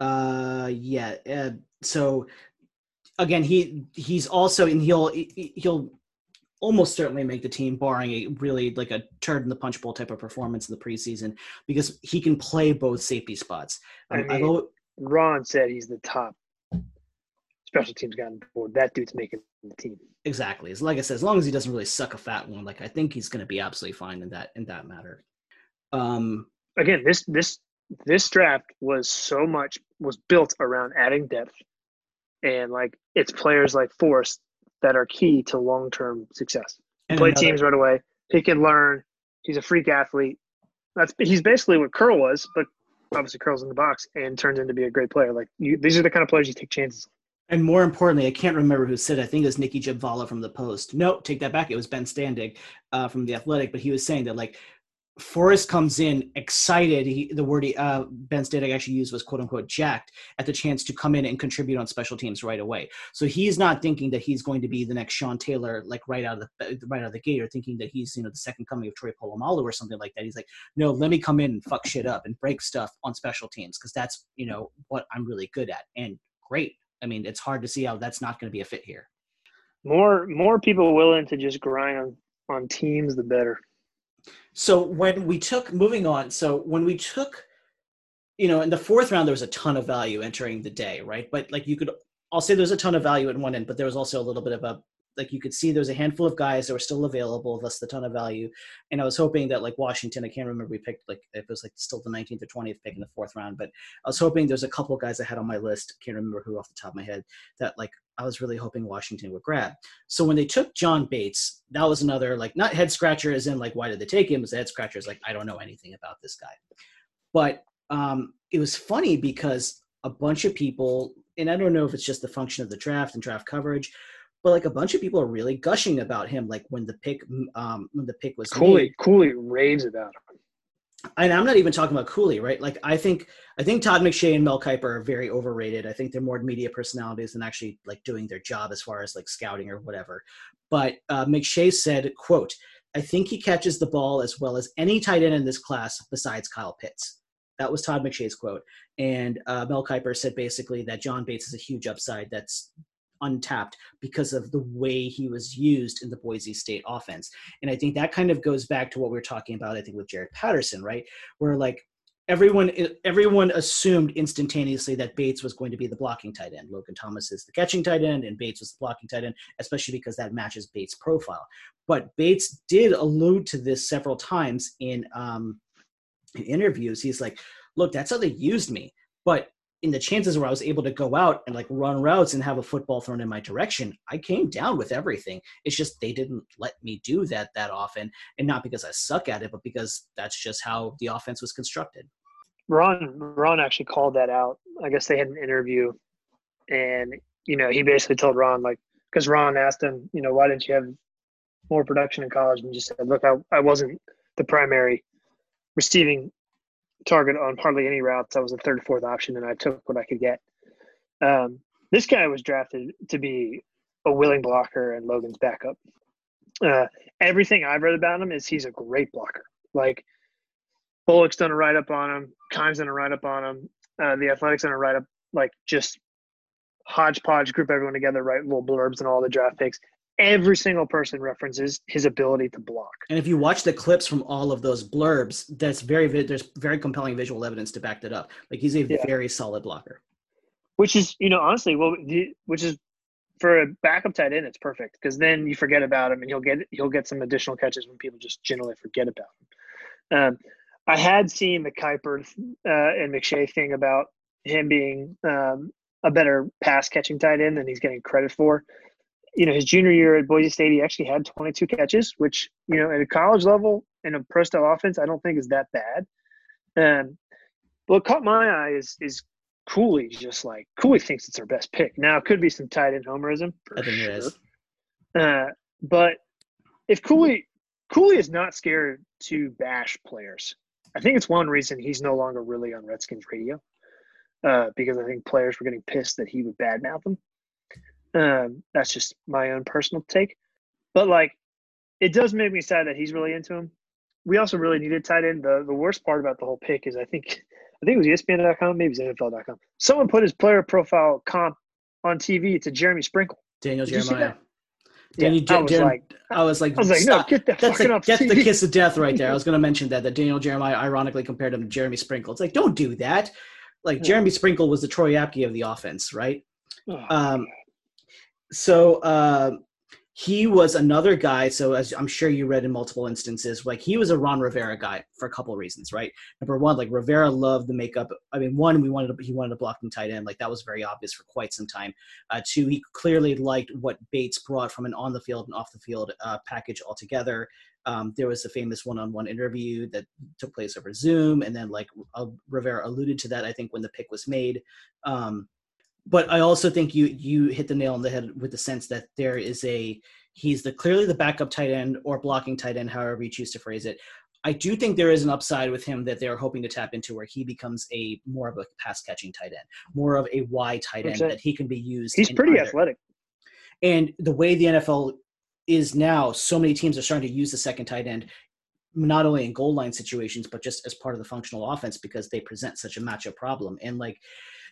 So again, he's also, and he'll almost certainly make the team, barring a really like a turd in the punch bowl type of performance in the preseason, because he can play both safety spots. Ron said he's the top special teams guy on the board. That dude's making the team. Exactly. Like I said, as long as he doesn't really suck a fat one, like I think he's going to be absolutely fine in that matter. Again, this draft was built around adding depth, and like it's players like Forrest that are key to long-term success. Play teams right away. He can learn. He's a freak athlete. He's basically what Curl was, but obviously Curl's in the box and turns into be a great player. Like these are the kind of players you take chances on. And more importantly, I can't remember who said it. I think it was Nikki Jibvala from The Post. No, take that back. It was Ben Standig from The Athletic, but he was saying that like Forrest comes in excited. The word Ben Standig actually used was quote unquote jacked at the chance to come in and contribute on special teams right away. So he's not thinking that he's going to be the next Sean Taylor, like right out of the gate, or thinking that he's, the second coming of Troy Polamalu or something like that. He's like, no, let me come in and fuck shit up and break stuff on special teams. Cause that's, what I'm really good at and great. I mean, it's hard to see how that's not going to be a fit here. More people willing to just grind on teams, the better. So when we took, in the fourth round, there was a ton of value entering the day, right? But like I'll say there's a ton of value at one end, but there was also a little bit of you could see there's a handful of guys that were still available, thus the ton of value. And I was hoping that like Washington, I can't remember we picked if it was still the 19th or 20th pick in the fourth round, but I was hoping there's a couple of guys I had on my list, can't remember who off the top of my head, that like I was really hoping Washington would grab. So when they took John Bates, that was another not head scratcher as in why did they take him? It was a head scratcher as I don't know anything about this guy. But it was funny because a bunch of people, and I don't know if it's just the function of the draft and draft coverage, but a bunch of people are really gushing about him. When the pick was made. Cooley raves about him. And I'm not even talking about Cooley, right? I think Todd McShay and Mel Kiper are very overrated. I think they're more media personalities than actually doing their job as far as scouting or whatever. But McShay said, quote, "I think he catches the ball as well as any tight end in this class besides Kyle Pitts." That was Todd McShay's quote. And Mel Kiper said basically that John Bates is a huge upside that's untapped because of the way he was used in the Boise State offense. And I think that kind of goes back to what we were talking about, I think, with Jaret Patterson, right? Where everyone assumed instantaneously that Bates was going to be the blocking tight end. Logan Thomas is the catching tight end and Bates was the blocking tight end, especially because that matches Bates' profile. But Bates did allude to this several times in interviews. He's like, look, that's how they used me. But in the chances where I was able to go out and run routes and have a football thrown in my direction, I came down with everything. It's just they didn't let me do that often, and not because I suck at it, but because that's just how the offense was constructed. Ron actually called that out. I guess they had an interview, and he basically told Ron because Ron asked him, why didn't you have more production in college? And just said, look, I wasn't the primary receiving target on hardly any routes. I was the third or fourth option, and I took what I could get. This guy was drafted to be a willing blocker and Logan's backup. Everything I've read about him is he's a great blocker. Bullock's done a write-up on him. Kime's done a write-up on him. The Athletic's done a write-up, just hodgepodge, group everyone together, write little blurbs and all the draft picks. Every single person references his ability to block. And if you watch the clips from all of those blurbs, there's very compelling visual evidence to back that up. He's a very solid blocker. Which is, honestly, which is for a backup tight end, it's perfect, because then you forget about him and he'll get some additional catches when people just generally forget about him. I had seen the Kiper and McShay thing about him being a better pass catching tight end than he's getting credit for. His junior year at Boise State, he actually had 22 catches, which, at a college level in a pro-style offense, I don't think is that bad. What caught my eye is Cooley. Cooley thinks it's our best pick. Now, it could be some tight end homerism. I think it is. But if Cooley is not scared to bash players. I think it's one reason he's no longer really on Redskins radio, because I think players were getting pissed that he would badmouth them. That's just my own personal take, but it does make me sad that he's really into him. We also really needed tight end. The worst part about the whole pick is I think it was ESPN.com, maybe it's NFL.com. Someone put his player profile comp on TV to Jeremy Sprinkle. Daniel Jeremiah. I was like, no, get the fucking up. That's the kiss of death right there. I was going to mention that Daniel Jeremiah ironically compared him to Jeremy Sprinkle. It's like, don't do that. Like, Jeremy Sprinkle was the Troy Apke of the offense, right? Oh, he was another guy. So as I'm sure you read in multiple instances, like he was a Ron Rivera guy for a couple of reasons, right? Number one, like Rivera loved the makeup. I mean, one, he wanted a blocking tight end. Like that was very obvious for quite some time. Two, he clearly liked what Bates brought from an on the field and off the field package altogether. There was a famous one-on-one interview that took place over Zoom. And then like Rivera alluded to that, I think, when the pick was made. But I also think you hit the nail on the head with the sense that there is he's clearly the backup tight end or blocking tight end, however you choose to phrase it. I do think there is an upside with him that they're hoping to tap into where he becomes a more of a pass catching tight end, more of a wide tight end that he can be used. He's pretty athletic. And the way the NFL is now, so many teams are starting to use the second tight end, not only in goal line situations, but just as part of the functional offense because they present such a matchup problem. And like,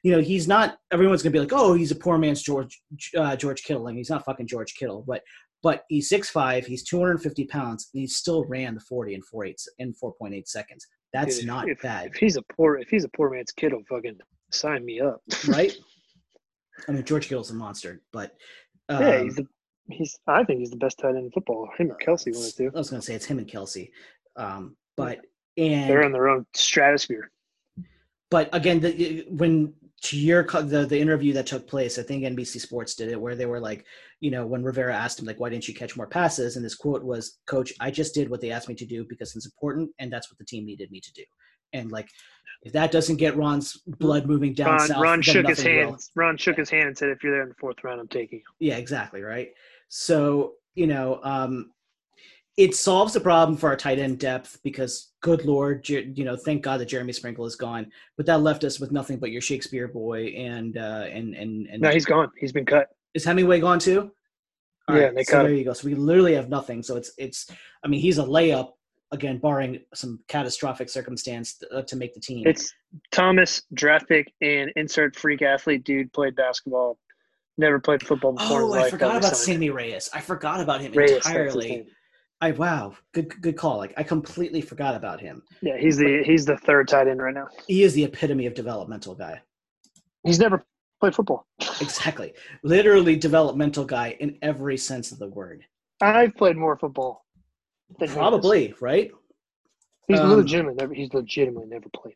you know, he's not – everyone's going to be like, oh, he's a poor man's George Kittle. Like, he's not fucking George Kittle. But he's 6'5", he's 250 pounds, and he still ran the 40 in 4.8 seconds. That's not bad. If he's a poor man's Kittle, fucking sign me up. Right? I mean, George Kittle's a monster, but yeah, I think he's the best tight end in football. Him and Kelsey wanted to. I was going to say it's him and Kelsey. They're on their own stratosphere. But again, the interview that took place, I think NBC Sports did it, where they were like, you know, when Rivera asked him, like, why didn't you catch more passes? And his quote was, Coach, I just did what they asked me to do because it's important, and that's what the team needed me to do. And, like, if that doesn't get Ron's blood moving down south, Ron shook his hand. Will. Ron shook his hand and said, if you're there in the fourth round, I'm taking you. Yeah, exactly, right? So, you know, it solves the problem for our tight end depth because, good Lord, you know, thank God that Jeremy Sprinkle is gone. But that left us with nothing but your Shakespeare boy and no, he's gone. He's been cut. Is Hemingway gone too? All yeah, right, they so cut there him. You go. So we literally have nothing. So it's. I mean, he's a layup again, barring some catastrophic circumstance to make the team. It's Thomas, draft pick, and insert freak athlete dude played basketball, never played football before. Oh, I forgot about Sammy Reyes. I forgot about him entirely. Good call. Like I completely forgot about him. Yeah, he's the third tight end right now. He is the epitome of developmental guy. He's never played football. Exactly. Literally developmental guy in every sense of the word. I've played more football than probably, right? He's legitimately never played.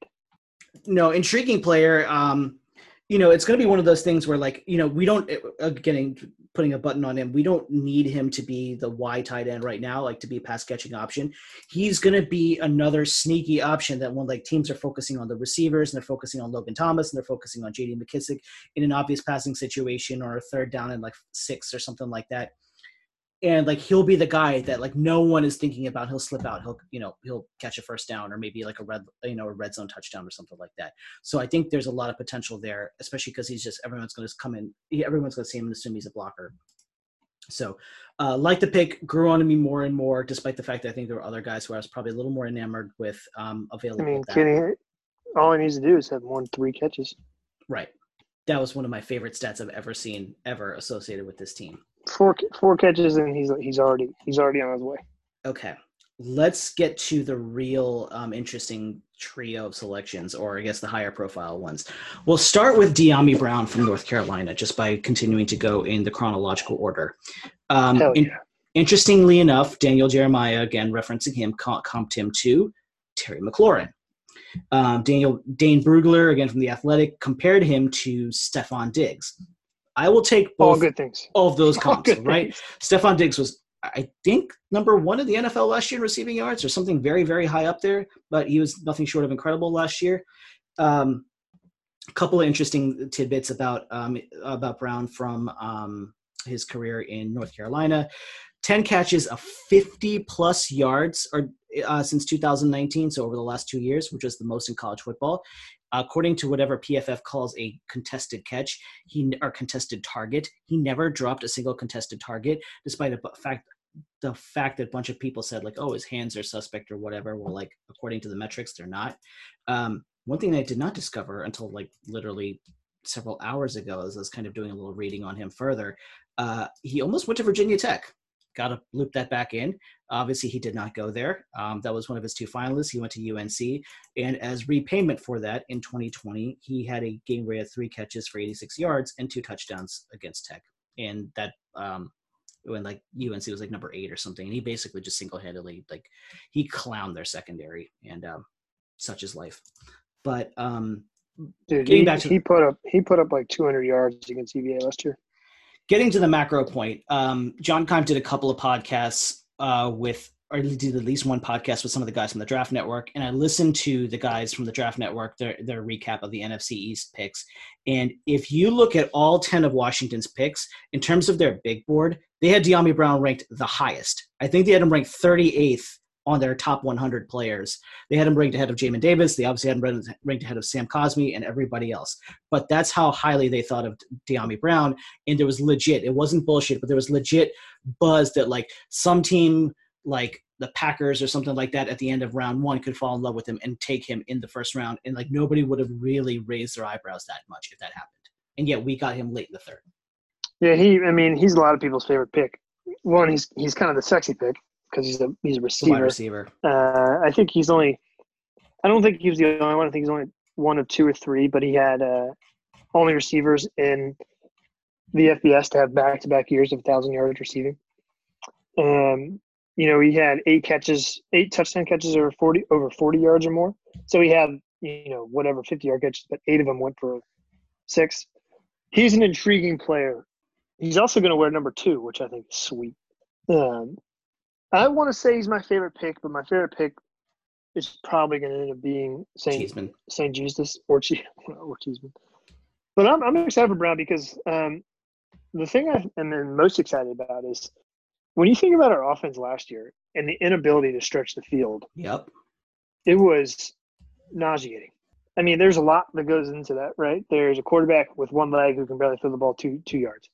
No, intriguing player. You know, it's going to be one of those things where, like, you know, we don't putting a button on him. We don't need him to be the wide tight end right now, like to be a pass catching option. He's going to be another sneaky option that when like teams are focusing on the receivers and they're focusing on Logan Thomas and they're focusing on J.D. McKissic in an obvious passing situation or a third down and like six or something like that. And like he'll be the guy that like no one is thinking about. He'll slip out. He'll catch a first down or maybe like a red zone touchdown or something like that. So I think there's a lot of potential there, especially because he's just everyone's going to come in. Everyone's going to see him and assume he's a blocker. So like the pick grew on me more and more, despite the fact that I think there were other guys who I was probably a little more enamored with available. I mean, all he needs to do is have more than 3 catches. Right. That was one of my favorite stats I've ever seen ever associated with this team. Four catches and he's already on his way. Okay, let's get to the real interesting trio of selections, or I guess the higher profile ones. We'll start with De'Ami Brown from North Carolina, just by continuing to go in the chronological order. Hell yeah. Interestingly enough, Daniel Jeremiah, again referencing him, comped him to Terry McLaurin. Dane Brugler, again from The Athletic, compared him to Stephon Diggs. I will take both of those comps, right? Stephon Diggs was, I think, number 1 in the NFL last year in receiving yards or something very, very high up there, but he was nothing short of incredible last year. A couple of interesting tidbits about Brown from his career in North Carolina. 10 catches of 50-plus yards since 2019, so over the last 2 years, which was the most in college football. According to whatever PFF calls a contested catch or contested target, he never dropped a single contested target, despite the fact that a bunch of people said, like, oh, his hands are suspect or whatever. Well, like, according to the metrics, they're not. One thing I did not discover until, like, literally several hours ago, as I was kind of doing a little reading on him further, he almost went to Virginia Tech. Got to loop that back in. Obviously, he did not go there. That was one of his two finalists. He went to UNC. And as repayment for that, in 2020, he had a game where he had 3 catches for 86 yards and 2 touchdowns against Tech. And that when, like, UNC was, like, number 8 or something. And he basically just single-handedly, like, he clowned their secondary. And such is life. But dude, he put up, like, 200 yards against UVA last year. Getting to the macro point, John Keim did a couple of podcasts or did at least one podcast with some of the guys from the Draft Network, and I listened to the guys from the Draft Network, their recap of the NFC East picks. And if you look at all 10 of Washington's picks, in terms of their big board, they had De'Ami Brown ranked the highest. I think they had him ranked 38th on their top 100 players. They had him ranked ahead of Jamin Davis. They obviously had him ranked ahead of Sam Cosmi and everybody else. But that's how highly they thought of De'Ami Brown. And there was legit, it wasn't bullshit, but there was legit buzz that, like, some team, like the Packers or something like that, at the end of round 1 could fall in love with him and take him in the first round. And, like, nobody would have really raised their eyebrows that much if that happened. And yet we got him late in the 3rd. Yeah, he's a lot of people's favorite pick. One, he's kind of the sexy pick, because he's a receiver. Wide receiver. I think he's only – I don't think he was the only one. I think he's only one of 2 or 3, but he had only receivers in the FBS to have back-to-back years of 1,000 yards receiving. He had 8 touchdown catches over 40 yards or more. So he had, 50-yard catches, but 8 of them went for 6. He's an intriguing player. He's also going to wear number 2, which I think is sweet. I want to say he's my favorite pick, but my favorite pick is probably going to end up being St. Jesus or Cheeseman. But I'm excited for Brown because the thing I am most excited about is when you think about our offense last year and the inability to stretch the field. Yep, it was nauseating. I mean, there's a lot that goes into that, right? There's a quarterback with one leg who can barely throw the ball 2 yards,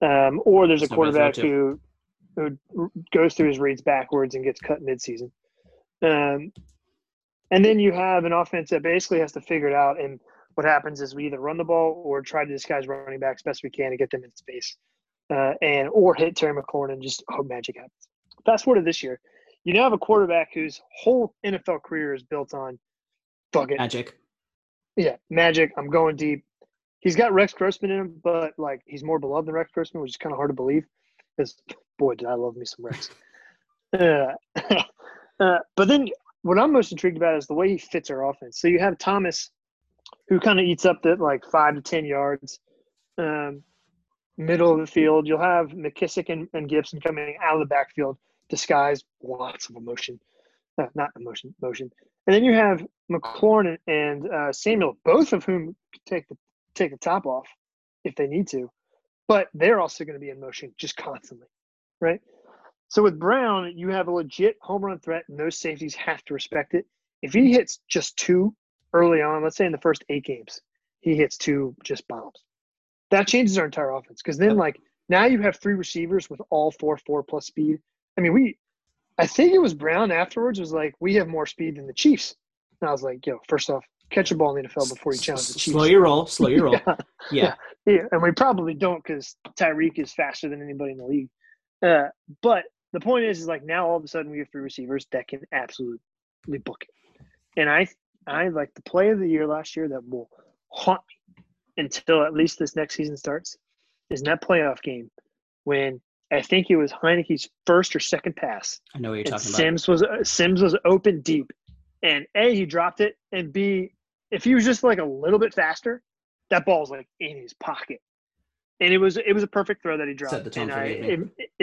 or there's a quarterback who goes through his reads backwards and gets cut midseason. And then you have an offense that basically has to figure it out. And what happens is we either run the ball or try to disguise running backs best we can to get them in space, or hit Terry McLaurin and just hope magic happens. Fast forward to this year, you now have a quarterback whose whole NFL career is built on fuck it. Magic. Yeah, magic. I'm going deep. He's got Rex Grossman in him, but, like, he's more beloved than Rex Grossman, which is kind of hard to believe. Boy, did I love me some Rex. But then what I'm most intrigued about is the way he fits our offense. So you have Thomas, who kind of eats up the, like, 5 to 10 yards, middle of the field. You'll have McKissic and Gibson coming out of the backfield, disguised, lots of emotion. Motion. And then you have McLaurin and Samuel, both of whom take the top off if they need to. But they're also going to be in motion just constantly, right? So with Brown, you have a legit home run threat, and those safeties have to respect it. If he hits just 2 early on, let's say in the first 8 games, he hits 2 just bombs. That changes our entire offense because then, like, now you have 3 receivers with all 4.4+ speed. I mean, I think it was Brown afterwards was like, we have more speed than the Chiefs. And I was like, yo, first off, catch a ball in the NFL before you challenge the Chiefs. Slow your roll. Yeah. And we probably don't because Tyreek is faster than anybody in the league. But the point is like now all of a sudden we have 3 receivers that can absolutely book it. And I like the play of the year last year that will haunt me until at least this next season starts is in that playoff game when I think it was Heineke's first or second pass. I know what you're talking about. Sims was open deep. And A, he dropped it, and B, if he was just like a little bit faster, that ball's like in his pocket. And it was a perfect throw that he dropped. It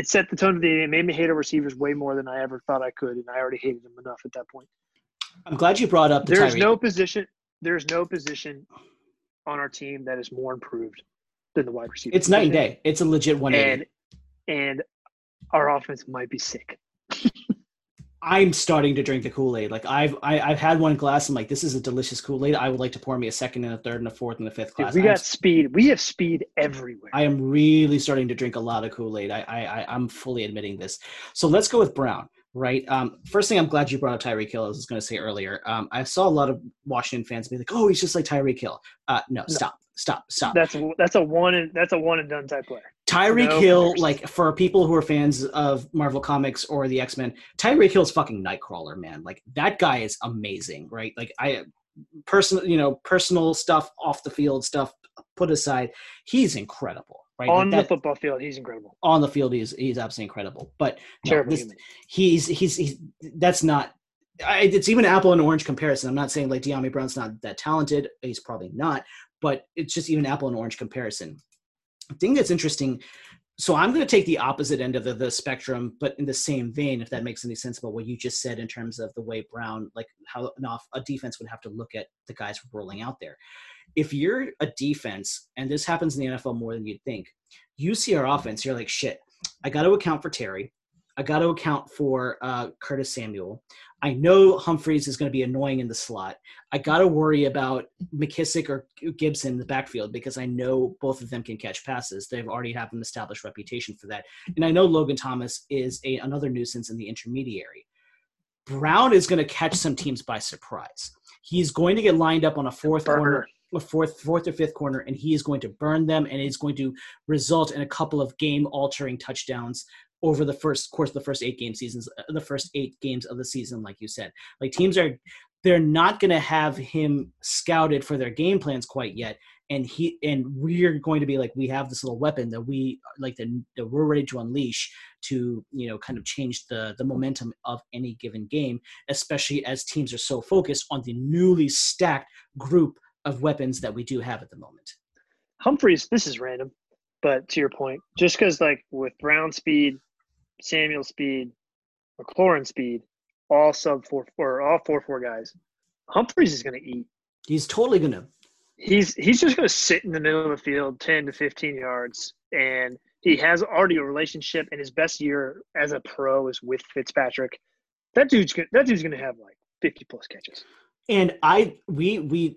set the tone for the game. It made me hate our receivers way more than I ever thought I could, and I already hated them enough at that point. I'm glad you brought up the Tyreek. There's no position on our team that is more improved than the wide receiver. It's night and day. It's a legit 180. And our offense might be sick. I'm starting to drink the Kool-Aid. Like I've had one glass. I'm like, this is a delicious Kool-Aid. I would like to pour me a 2nd and a 3rd and a 4th and a 5th glass. Dude, we got speed. We have speed everywhere. I am really starting to drink a lot of Kool-Aid. I'm fully admitting this. So let's go with Brown, right? First thing, I'm glad you brought up Tyreek Hill. I was going to say earlier. I saw a lot of Washington fans be like, oh, he's just like Tyreek Hill. No, stop. stop. That's a one and done type player. Tyreek Hill, like for people who are fans of Marvel Comics or the X-Men, Tyreek Hill's fucking Nightcrawler, man. Like that guy is amazing, right? Like personal stuff, off the field stuff put aside, he's incredible. Right? On the football field, he's incredible. On the field, he's absolutely incredible. But no, he's that's not. It's even apple and orange comparison. I'm not saying like De'Ami Brown's not that talented. He's probably not, but it's just even apple and orange comparison. The thing that's interesting. So I'm going to take the opposite end of the spectrum, but in the same vein, if that makes any sense about what you just said in terms of the way Brown, like how a defense would have to look at the guys rolling out there. If you're a defense, and this happens in the NFL more than you'd think, you see our offense, you're like, shit, I got to account for Terry. I got to account for Curtis Samuel. I know Humphries is going to be annoying in the slot. I got to worry about McKissic or Gibson in the backfield because I know both of them can catch passes. They've already have an established reputation for that. And I know Logan Thomas is another nuisance in the intermediary. Brown is going to catch some teams by surprise. He's going to get lined up on a fourth corner. Fourth or fifth corner, and he is going to burn them, and it's going to result in a couple of game-altering touchdowns over the the first 8 games of the season, like you said. Like teams they're not going to have him scouted for their game plans quite yet, and we're going to be like, we have this little weapon that we're ready to unleash to kind of change the momentum of any given game, especially as teams are so focused on the newly stacked group of weapons that we do have at the moment. Humphries, this is random, but to your point, just because like with Brown speed, Samuel speed, McLaurin speed, all four guys, Humphries is going to eat. He's totally going to. He's just going to sit in the middle of the field, 10 to 15 yards, and he has already a relationship. And his best year as a pro is with Fitzpatrick. That dude's going to have like 50+ catches. And we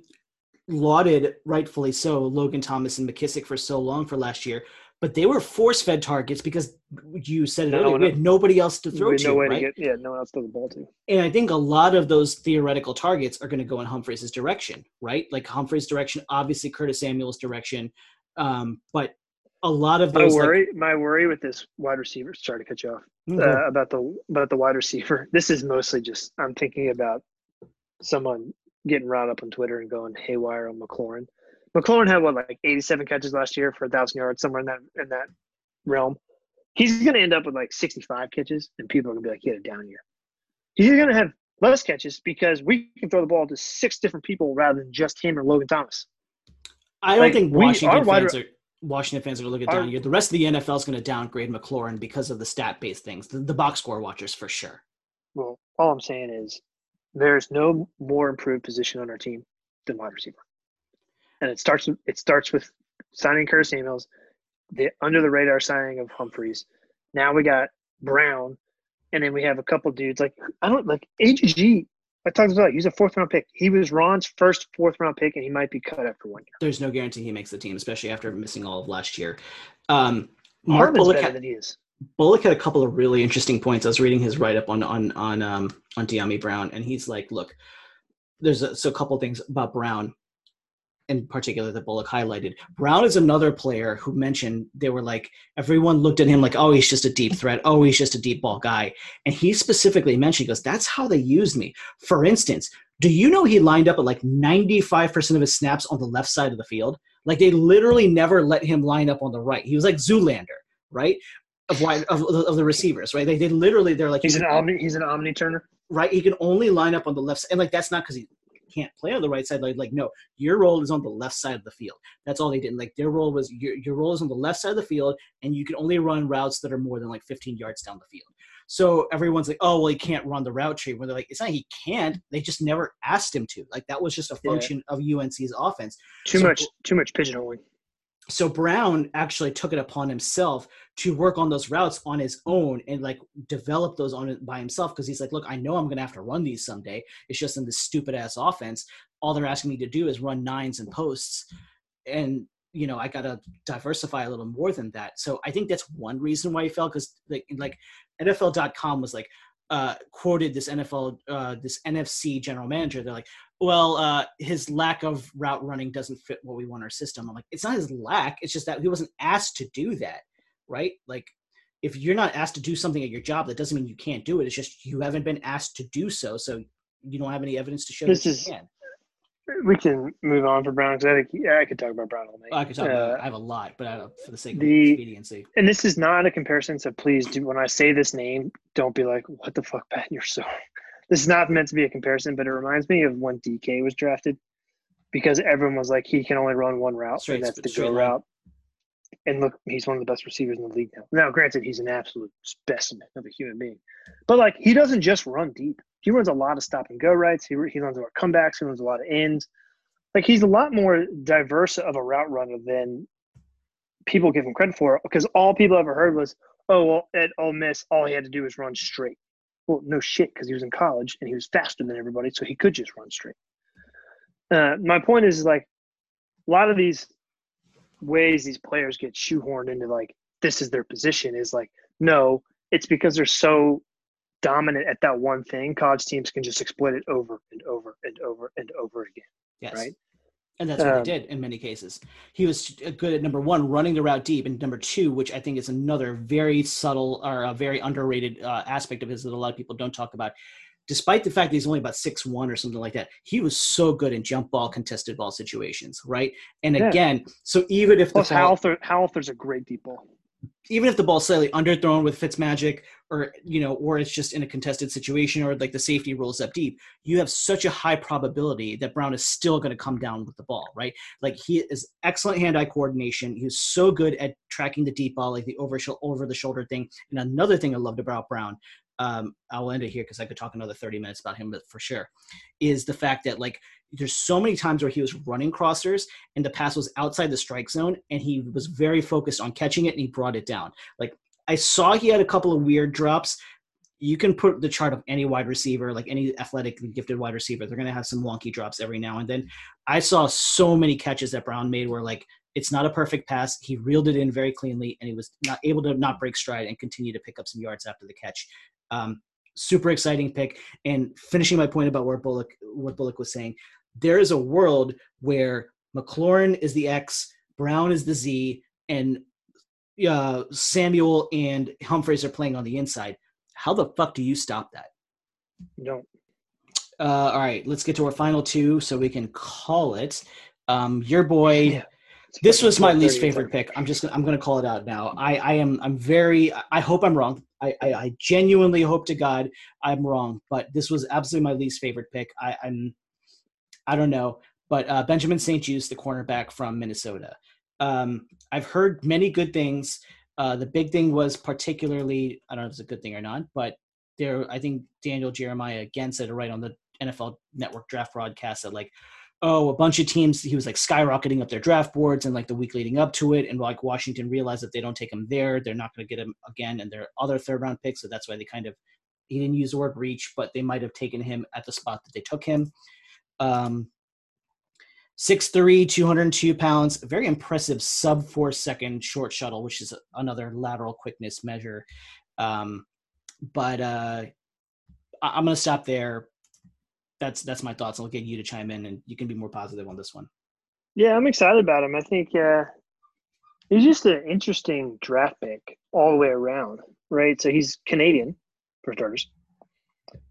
lauded, rightfully so, Logan Thomas and McKissic for so long for last year, but they were force-fed targets because you said it earlier, we had nobody else to throw to, right? No one else to the ball to. And I think a lot of those theoretical targets are going to go in Humphries' direction, right? Like Humphries' direction, obviously Curtis Samuel's direction, but a lot of those. My worry with this wide receiver, sorry to cut you off, about the wide receiver. This is mostly just I'm thinking about someone getting riled up on Twitter and going haywire on McLaurin. McLaurin had 87 catches last year for 1,000 yards, somewhere in that realm. He's going to end up with 65 catches, and people are going to be like, he had a down year. He's going to have less catches because we can throw the ball to 6 different people rather than just him or Logan Thomas. I don't think Washington fans are going to look at down year. The rest of the NFL is going to downgrade McLaurin because of the stat-based things, the box score watchers for sure. Well, all I'm saying is, there's no more improved position on our team than wide receiver, and it starts with signing Curtis Samuels, the under the radar signing of Humphries. Now we got Brown, and then we have a couple dudes like AGG. I talked about he's a 4th round pick. He was Ron's first 4th round pick, and he might be cut after 1 year. There's no guarantee he makes the team, especially after missing all of last year. Mark Bullock than he is. Bullock had a couple of really interesting points. I was reading his write-up on De'Ami Brown, and he's like, look, there's a couple of things about Brown in particular that Bullock highlighted. Brown is another player who mentioned they were like, everyone looked at him like, oh, he's just a deep threat. Oh, he's just a deep ball guy. And he specifically mentioned, he goes, that's how they used me. For instance, do you know he lined up at 95% of his snaps on the left side of the field? Like they literally never let him line up on the right. He was like Zoolander, right? Of the receivers, right? They literally, they're like, he's an omni turner, right? He can only line up on the left side, and that's not because he can't play on the right side. No, your role is on the left side of the field. That's all they did. Their role was your role is on the left side of the field, and you can only run routes that are more than 15 yards down the field. So everyone's like, oh, well, he can't run the route tree. When they're like, it's not he can't. They just never asked him to. That was just a function of UNC's offense. Too much pigeonholing. So Brown actually took it upon himself to work on those routes on his own and develop those on it by himself because he's like, look, I know I'm going to have to run these someday. It's just in this stupid-ass offense. All they're asking me to do is run nines and posts. And, I got to diversify a little more than that. So I think that's one reason why he fell because, NFL.com was like, quoted this NFC general manager. They're like, well, his lack of route running doesn't fit what we want our system. I'm like, it's not his lack. It's just that he wasn't asked to do that, right? Like, if you're not asked to do something at your job, that doesn't mean you can't do it. It's just you haven't been asked to do so, so you don't have any evidence to show that you can. We can move on from Brown, because I could talk about Brown all night. I could talk about it. I have a lot, but for the sake of expediency. And this is not a comparison, so please, when I say this name, don't be like, what the fuck, Pat, you're so – this is not meant to be a comparison, but it reminds me of when DK was drafted, because everyone was like, he can only run one route, and that's the go route. And look, he's one of the best receivers in the league now. Now, granted, he's an absolute specimen of a human being. But, like, he doesn't just run deep. He runs a lot of stop-and-go rights. He runs a lot of comebacks. He runs a lot of ends. Like, he's a lot more diverse of a route runner than people give him credit for, because all people ever heard was, oh, well, at Ole Miss, all he had to do was run straight. Well, no shit, because he was in college, and he was faster than everybody, so he could just run straight. My point is, like, a lot of these – ways these players get shoehorned into like this is their position is like, no, it's because they're so dominant at that one thing. College teams can just exploit it over and over and over and over again. Yes. Right. And that's what they did in many cases. He was good at number one, running the route deep, and number two, which I think is another very subtle or a very underrated aspect of his that a lot of people don't talk about. Despite the fact that he's only about 6'1" or something like that, he was so good in jump ball, contested ball situations, right? And again, so even if Howell Thur's a great deep ball. Even if the ball's slightly underthrown with Fitzmagic, or or it's just in a contested situation, or like the safety rolls up deep, you have such a high probability that Brown is still going to come down with the ball, right? Like he is excellent hand-eye coordination. He was so good at tracking the deep ball, like the over the shoulder thing. And another thing I loved about Brown. I'll end it here because I could talk another 30 minutes about him, but for sure, is the fact that like there's so many times where he was running crossers and the pass was outside the strike zone and he was very focused on catching it and he brought it down. Like I saw he had a couple of weird drops. You can put the chart of any wide receiver, like any athletically gifted wide receiver, they're going to have some wonky drops every now and then. I saw so many catches that Brown made where like it's not a perfect pass. He reeled it in very cleanly and he was not able to not break stride and continue to pick up some yards after the catch. Super exciting pick. And finishing my point about what Bullock was saying, there is a world where McLaurin is the X, Brown is the Z, and Samuel and Humphries are playing on the inside. How the fuck do you stop that? You don't. All right, let's get to our final two so we can call it. Your boy. Yeah. This was my least favorite pick. I'm going to call it out now. I hope I'm wrong. I genuinely hope to God I'm wrong, but this was absolutely my least favorite pick. I don't know, but Benjamin St. Juste, the cornerback from Minnesota. I've heard many good things. The big thing was particularly, I don't know if it's a good thing or not, but I think Daniel Jeremiah again said it right on the NFL Network draft broadcast that like, a bunch of teams, he was like skyrocketing up their draft boards and like the week leading up to it. And like Washington realized that they don't take him there, they're not going to get him again. And their other 3rd round pick. So that's why they he didn't use the word reach, but they might've taken him at the spot that they took him. 6'3", 202 pounds, very impressive sub 4-second short shuttle, which is another lateral quickness measure. But I'm going to stop there. That's my thoughts. I'll get you to chime in, and you can be more positive on this one. Yeah, I'm excited about him. I think he's just an interesting draft pick all the way around, right? So he's Canadian, for starters.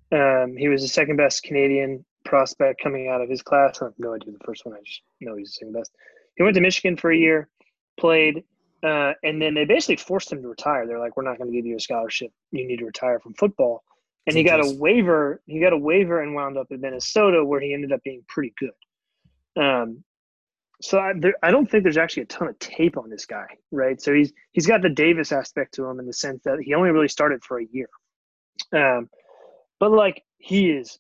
He was the second best Canadian prospect coming out of his class. I have no idea the first one. I just know he's the second best. He went to Michigan for a year, played, and then they basically forced him to retire. They're like, we're not going to give you a scholarship. You need to retire from football. And he got a waiver. He got a waiver and wound up in Minnesota, where he ended up being pretty good. I don't think there's actually a ton of tape on this guy, right? So he's got the Davis aspect to him in the sense that he only really started for a year, but like he is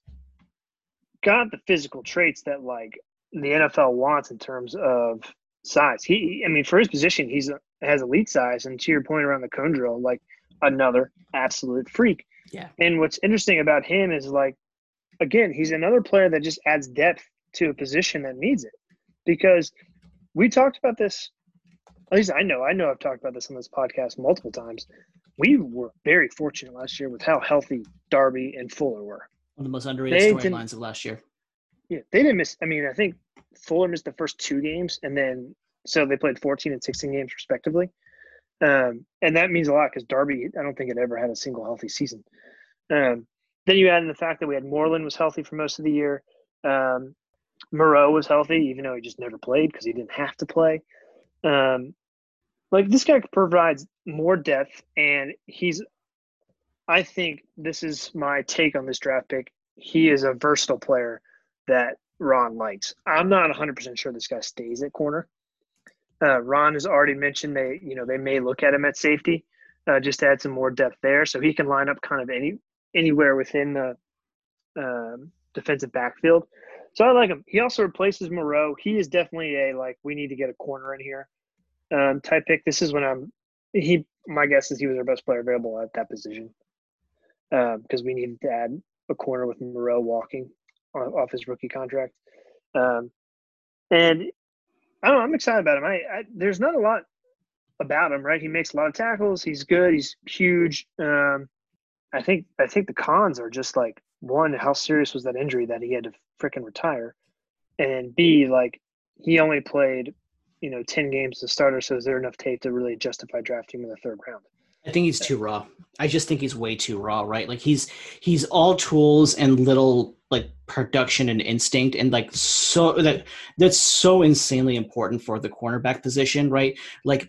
got the physical traits that like the NFL wants in terms of size. For his position, has elite size, and to your point around the cone drill, like another absolute freak. Yeah. And what's interesting about him is like, again, he's another player that just adds depth to a position that needs it, because we talked about this. At least I know I've talked about this on this podcast multiple times. we were very fortunate last year with how healthy Darby and Fuller were. One of the most underrated storylines of last year. Yeah, they didn't miss – I mean, I think Fuller missed the first two games, and then – so they played 14 and 16 games respectively. And that means a lot because Darby, I don't think, had ever had a single healthy season. Then you add in the fact that we had Moreland was healthy for most of the year. Moreau was healthy, even though he just never played because he didn't have to play. Like, this guy provides more depth, and he's – I think this is my take on this draft pick. He is a versatile player that Ron likes. I'm not 100% sure this guy stays at corner. Ron has already mentioned they may look at him at safety, just to add some more depth there. So he can line up kind of anywhere within the defensive backfield. So I like him. He also replaces Moreau. He is definitely we need to get a corner in here type pick. This is when my guess is he was our best player available at that position because we needed to add a corner with Moreau walking off his rookie contract. And I don't know, I'm excited about him. There's not a lot about him, right? He makes a lot of tackles. He's good. He's huge. I think the cons are just one, how serious was that injury that he had to freaking retire? And B, he only played, 10 games as a starter. So is there enough tape to really justify drafting him in the third round? I think he's too raw. I just think he's way too raw, right? He's all tools and little production and instinct, and that's so insanely important for the cornerback position, right?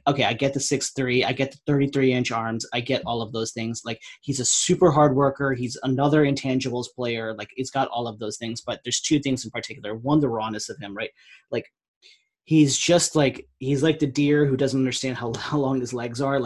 Okay, I get the 6'3", I get the 33-inch arms, I get all of those things. He's a super hard worker. He's another intangibles player. He's got all of those things, but there's two things in particular. One, the rawness of him, right? He's just he's the deer who doesn't understand how long his legs are.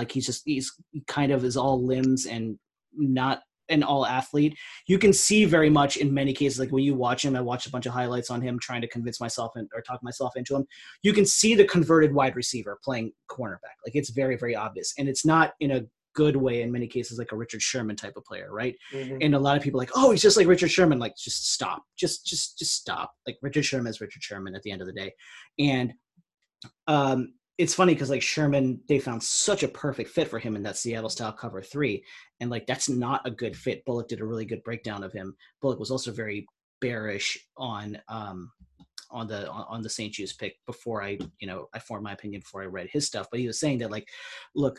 He's kind of is all limbs and not an all athlete. You can see very much in many cases, when you watch him, I watched a bunch of highlights on him trying to convince myself or talk myself into him. You can see the converted wide receiver playing cornerback. It's very, very obvious. And it's not in a good way in many cases, a Richard Sherman type of player, right? Mm-hmm. And a lot of people oh, he's just like Richard Sherman. Just stop. Just stop. Richard Sherman is Richard Sherman at the end of the day. And it's funny because Sherman, they found such a perfect fit for him in that Seattle style cover 3. And that's not a good fit. Bullock did a really good breakdown of him. Bullock was also very bearish on the St. Jude's pick before I formed my opinion before I read his stuff. But he was saying that look,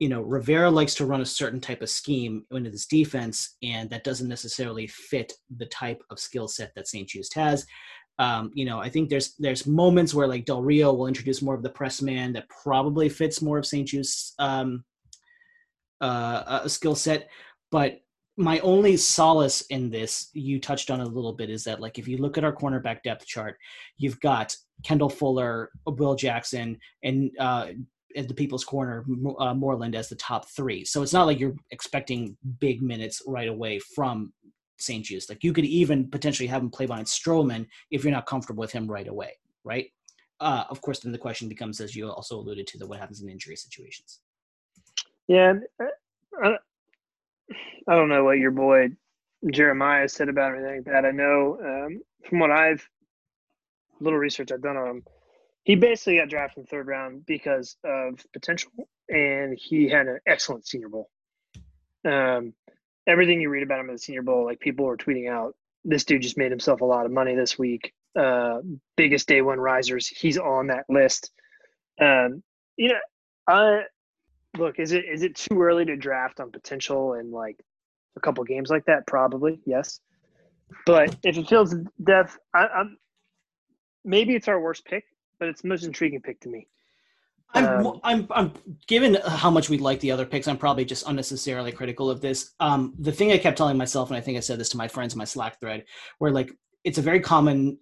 Rivera likes to run a certain type of scheme into this defense, and that doesn't necessarily fit the type of skill set that St. Just has. I think there's moments where Del Rio will introduce more of the press man that probably fits more of St. Just skill set. But my only solace in this, you touched on a little bit, is that if you look at our cornerback depth chart, you've got Kendall Fuller, Will Jackson, and at the people's corner, Moreland as the top 3. So it's not you're expecting big minutes right away from St. Jude's. You could even potentially have him play behind Stroman if you're not comfortable with him right away, right? Of course, then the question becomes, as you also alluded to, what happens in injury situations. Yeah. I don't know what your boy Jeremiah said about anything like that. I know from what little research I've done on him, he basically got drafted in the third round because of potential, and he had an excellent Senior Bowl. Everything you read about him in the Senior Bowl, people were tweeting out, this dude just made himself a lot of money this week. Biggest day one risers, he's on that list. Look, is it too early to draft on potential in a couple games like that? Probably, yes. But if it feels depth, maybe it's our worst pick, but it's the most intriguing pick to me. I'm given how much we like the other picks, I'm probably just unnecessarily critical of this. The thing I kept telling myself, and I think I said this to my friends in my Slack thread, where it's a very common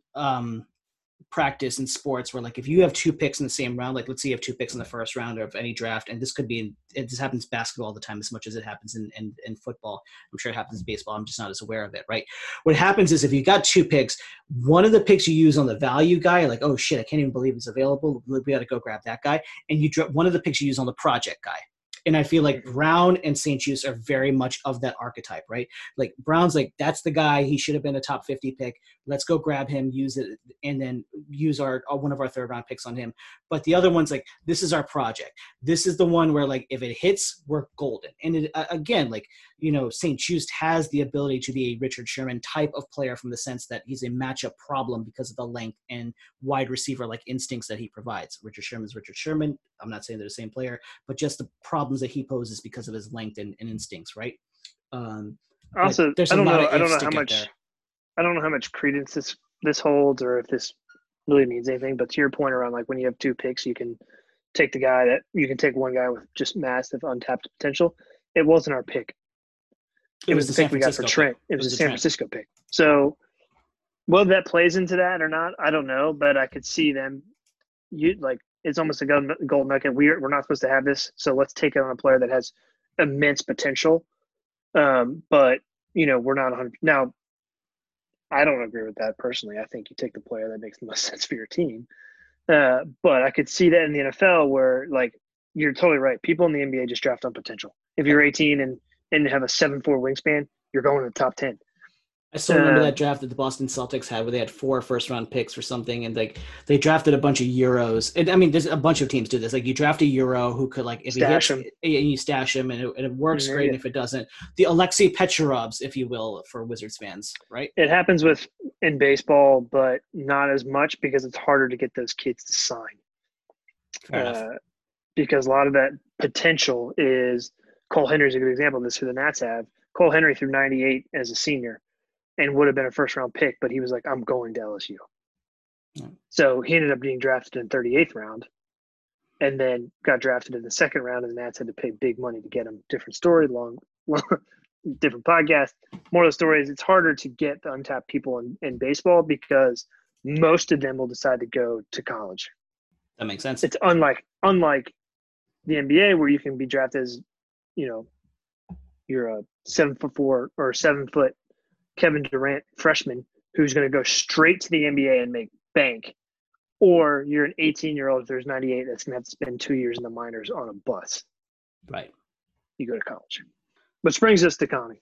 practice in sports where if you have two picks in the same round, let's say you have two picks in the first round of any draft, and this could be this happens in basketball all the time as much as it happens in football. I'm sure it happens in baseball. I'm just not as aware of it, right? What happens is if you got two picks, one of the picks you use on the value guy, oh shit, I can't even believe it's available. We got to go grab that guy. And one of the picks you use on the project guy. And I feel like Brown and St. Juice are very much of that archetype, right? Like Brown's like, that's the guy. He should have been a top 50 pick. Let's go grab him, use it, and then use one of our third round picks on him. But the other one's like, this is our project. This is the one where like, if it hits, we're golden. And it, again, like, you know, St. Juice has the ability to be a Richard Sherman type of player from the sense that he's a matchup problem because of the length and wide receiver like instincts that he provides. Richard Sherman's Richard Sherman. I'm not saying they're the same player, but just the problems that he poses because of his length and instincts, right? Also, I don't know how much credence this holds or if this really means anything, but to your point around like when you have two picks, you can take the guy that you can take one guy with just massive untapped potential. It wasn't our pick. It was the pick we got for Trent. It was the San Francisco pick. So whether that plays into that or not, I don't know, but I could see them it's almost a gold nugget. We're not supposed to have this, so let's take it on a player that has immense potential. But, you know, we're not 100%. Now, I don't agree with that personally. I think you take the player that makes the most sense for your team. But I could see that in the NFL where, like, you're totally right. People in the NBA just draft on potential. If you're 18 and have a 7'4 wingspan, you're going to the top 10. I still remember that draft that the Boston Celtics had where they had 4 first-round picks or something, and like they drafted a bunch of Euros. And I mean, there's a bunch of teams do this. Like you draft a Euro who could like – if stash him. And you stash him, and it works great. And if it doesn't, the Alexei Petrovs, if you will, for Wizards fans, right? It happens in baseball, but not as much because it's harder to get those kids to sign. Fair enough. Because a lot of that potential is – Cole Henry's a good example of this, who the Nats have. Cole Henry through 98 as a senior. And would have been a first-round pick, but he was like, I'm going to LSU. Yeah. So he ended up being drafted in the 38th round and then got drafted in the second round, and the Nats had to pay big money to get him. Different story, long different podcast. Moral of the story is it's harder to get the untapped people in baseball because most of them will decide to go to college. That makes sense. It's unlike the NBA where you can be drafted as, you know, you're a 7'4" or 7' Kevin Durant freshman who's going to go straight to the NBA and make bank, or you're an 18-year-old there's 98 that's going to have to spend 2 years in the minors on a bus. Right. You go to college. Which brings us to Cosmi.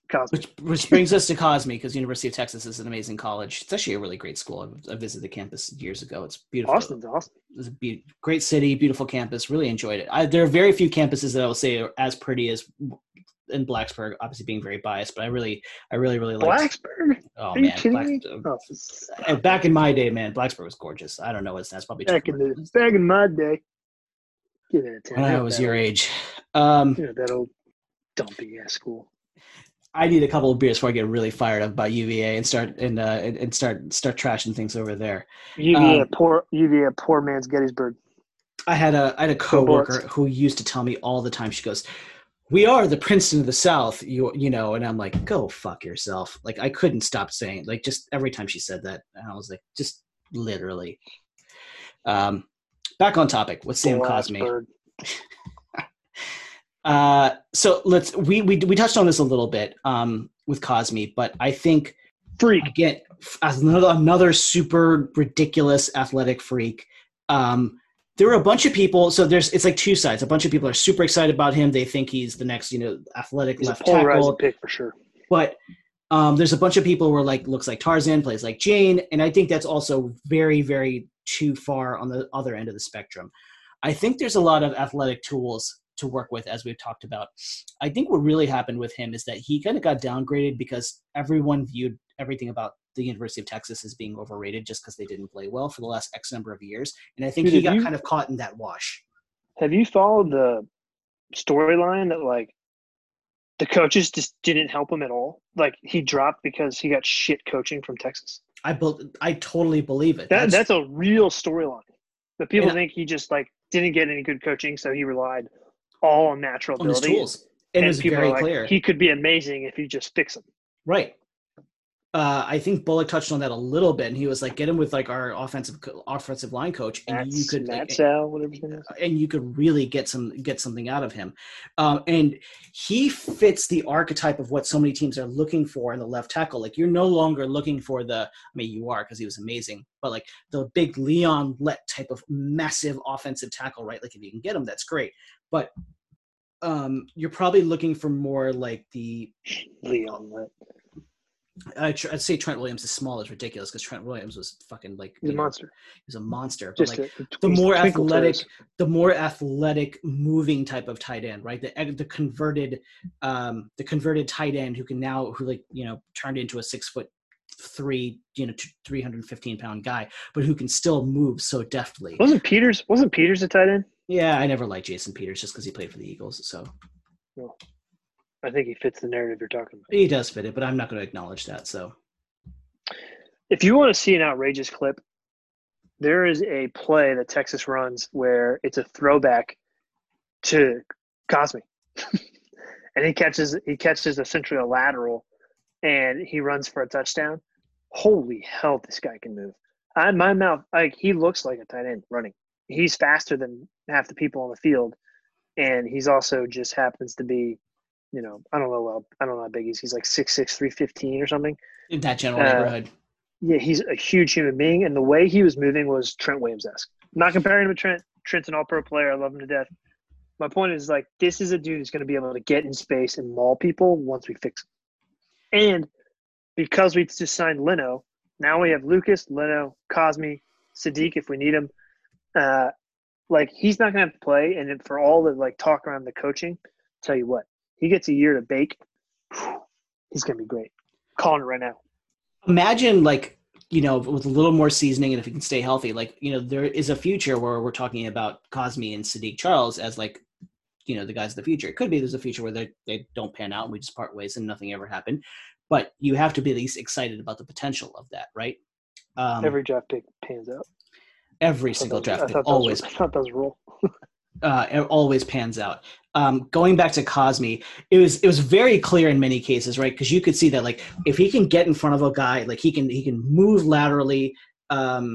Which brings us to Cosmi because University of Texas is an amazing college. It's actually a really great school. I visited the campus years ago. It's beautiful. Austin's awesome. It's a great city, beautiful campus. Really enjoyed it. There are very few campuses that I will say are as pretty as – in Blacksburg, obviously being very biased, but I really liked Blacksburg. Oh man, back in my day, man, Blacksburg was gorgeous. I don't know what's that's probably back in my day. Get it. When I was your age, that old dumpy ass school. I need a couple of beers before I get really fired up about UVA and start trashing things over there. UVA, poor man's Gettysburg. I had a coworker who used to tell me all the time. She goes, "We are the Princeton of the South," you know, and I'm like, go fuck yourself. Like, I couldn't stop saying it. Like, just every time she said that, and I was like, just literally. Back on topic with Sam Cosmi. So let's we touched on this a little bit with Cosmi, but I think again, another super ridiculous athletic freak. There were a bunch of people, so it's like two sides. A bunch of people are super excited about him. They think he's the next, you know, athletic left tackle. He's a polarizing pick for sure. But there's a bunch of people who are like, looks like Tarzan, plays like Jane, and I think that's also very, very too far on the other end of the spectrum. I think there's a lot of athletic tools to work with, as we've talked about. I think what really happened with him is that he kind of got downgraded because everyone viewed everything about the University of Texas as being overrated just because they didn't play well for the last X number of years. And I think he got kind of caught in that wash. Have you followed the storyline that, like, the coaches just didn't help him at all? Like, he dropped because he got shit coaching from Texas. I totally believe it. That's a real storyline. But people think he just, like, didn't get any good coaching, so he relied all on natural ability. His tools. And it was very clear. He could be amazing if you just fix him. Right. I think Bullock touched on that a little bit, and he was like, "Get him with like our offensive line coach, and you could really get something out of him." And he fits the archetype of what so many teams are looking for in the left tackle. Like, you're no longer looking for you are, because he was amazing, but like the big Leon Lett type of massive offensive tackle, right? Like, if you can get him, that's great, but you're probably looking for more like the Leon. I'd say Trent Williams is small is ridiculous because Trent Williams was fucking like a monster. He's a monster. But like the more athletic, moving type of tight end, right? The converted tight end who turned into a 6'3", 315-pound guy, but who can still move so deftly. Wasn't Peters a tight end? Yeah, I never liked Jason Peters just because he played for the Eagles. So, well, I think he fits the narrative you're talking about. He does fit it, but I'm not going to acknowledge that. So, if you want to see an outrageous clip, there is a play that Texas runs where it's a throwback to Cosmi, and he catches essentially a lateral, and he runs for a touchdown. Holy hell, this guy can move! He looks like a tight end running. He's faster than half the people on the field, and he's also just happens to be, I don't know how big he is. He's like 6'6", 315 or something. In that general neighborhood. Yeah, he's a huge human being, and the way he was moving was Trent Williams-esque. I'm not comparing him to Trent. Trent's an all-pro player. I love him to death. My point is, like, this is a dude who's going to be able to get in space and maul people once we fix him. And because we just signed Leno, now we have Lucas, Leno, Cosmi, Saahdiq if we need him. He's not gonna have to play, and for all the talk around the coaching, tell you what, he gets a year to bake. He's gonna be great. Calling it right now. Imagine with a little more seasoning, and if he can stay healthy, there is a future where we're talking about Cosmi and Saahdiq Charles as the guys of the future. It could be there's a future where they don't pan out and we just part ways and nothing ever happened. But you have to be at least excited about the potential of that, right? Every draft pick pans out. Every single draft pick always. I thought that was a rule. It always pans out. Going back to Cosmi, it was very clear in many cases, right? Because you could see that, if he can get in front of a guy, he can move laterally, and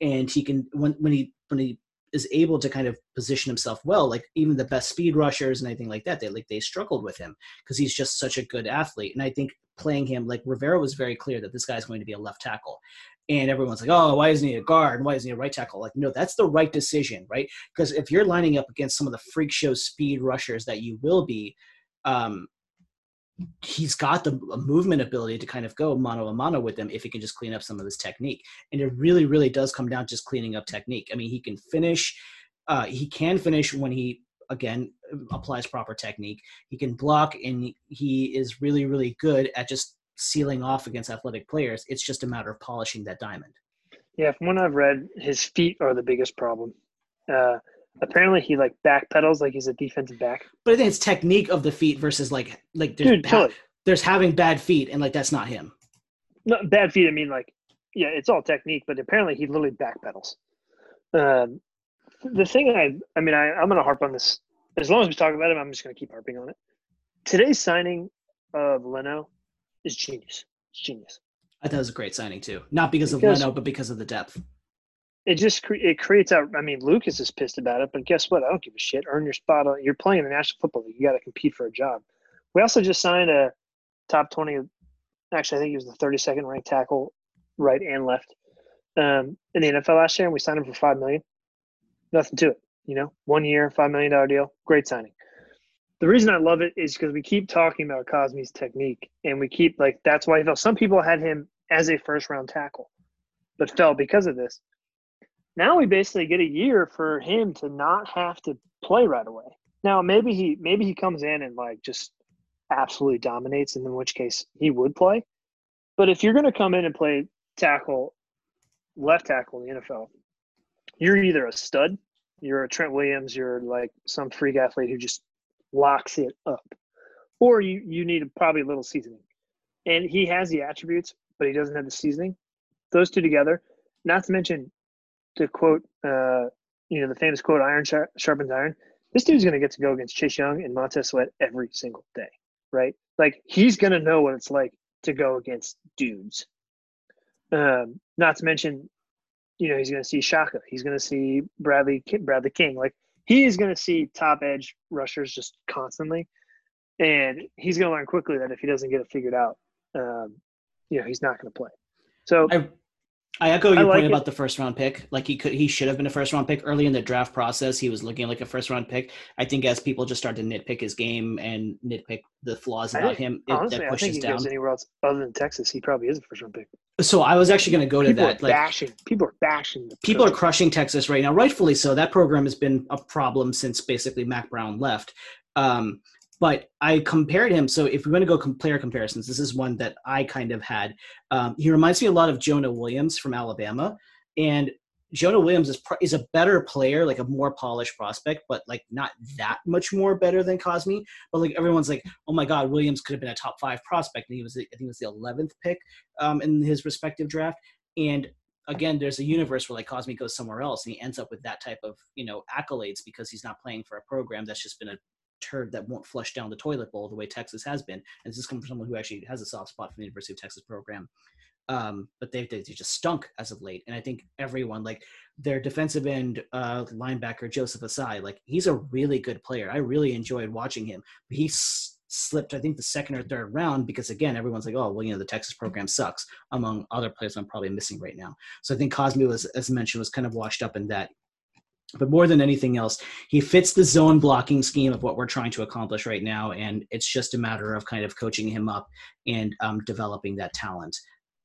he can when he is able to kind of position himself well. Even the best speed rushers and anything like that, they struggled with him because he's just such a good athlete. And I think playing him, Rivera was very clear that this guy's going to be a left tackle. And everyone's like, oh, why isn't he a guard? Why isn't he a right tackle? No, that's the right decision, right? Because if you're lining up against some of the freak show speed rushers that you will be, he's got the movement ability to kind of go mano a mano with them if he can just clean up some of his technique. And it really, really does come down to just cleaning up technique. I mean, he can finish. He can finish when he, again, applies proper technique. He can block, and he is really, really good at just sealing off against athletic players. It's just a matter of polishing that diamond. Yeah, from what I've read, his feet are the biggest problem. Apparently he backpedals like he's a defensive back. But I think it's technique of the feet versus there's having bad feet and that's not him. No, bad feet, I mean yeah, it's all technique, but apparently he literally backpedals. The thing I'm going to harp on this. As long as we talk about him, I'm just going to keep harping on it. Today's signing of Leno is genius. It's genius. I thought it was a great signing too. Not because of Leno, but because of the depth. It just creates out. I mean, Lucas is pissed about it, but guess what? I don't give a shit. Earn your spot. You're playing in the National Football League. You got to compete for a job. We also just signed a top 20. Actually, I think he was the 32nd ranked tackle, right and left, in the NFL last year, and we signed him for $5 million. Nothing to it, 1 year, $5 million deal. Great signing. The reason I love it is because we keep talking about Cosmi's technique, and we keep that's why he fell. Some people had him as a first-round tackle, but fell because of this. Now we basically get a year for him to not have to play right away. Now maybe he comes in and just absolutely dominates, and in which case he would play. But if you're going to come in and play tackle, left tackle in the NFL, you're either a stud, you're a Trent Williams, you're some freak athlete who just locks it up, or you need probably a little seasoning, and he has the attributes but he doesn't have the seasoning. Those two together, not to mention to quote the famous quote, iron sharpens iron. This dude's going to get to go against Chase Young and Montez Sweat every single day, right? He's going to know what it's like to go against dudes. Not to mention he's going to see Shaka, he's going to see Bradley King. He is going to see top edge rushers just constantly, and he's going to learn quickly that if he doesn't get it figured out, he's not going to play. So I I echo your point about the first round pick. Like he should have been a first round pick early in the draft process. He was looking like a first round pick. I think as people just start to nitpick his game and nitpick the flaws about him, that pushes down. I think he goes anywhere else other than Texas, he probably is a first round pick. So I was actually going to go to that. People are crushing Texas right now, rightfully so. That program has been a problem since basically Mack Brown left. But I compared him. So if we want to go player comparisons, this is one that I kind of had. He reminds me a lot of Jonah Williams from Alabama. And Jonah Williams is a better player, like a more polished prospect, but like not that much more better than Cosmi. But like everyone's like, oh my God, Williams could have been a top 5 prospect. And I think it was the 11th pick in his respective draft. And again, there's a universe where like Cosmi goes somewhere else and he ends up with that type of, accolades because he's not playing for a program that's just been a turd that won't flush down the toilet bowl the way Texas has been. And this is coming from someone who actually has a soft spot for the University of Texas program. But they just stunk as of late. And I think everyone, like their defensive end linebacker, Joseph Asai, like he's a really good player. I really enjoyed watching him. He slipped, I think, the 2nd or 3rd round because, again, everyone's like, oh, well, the Texas program sucks, among other players I'm probably missing right now. So I think Cosmi, was, as mentioned, was kind of washed up in that. But more than anything else, he fits the zone blocking scheme of what we're trying to accomplish right now, and it's just a matter of kind of coaching him up and developing that talent.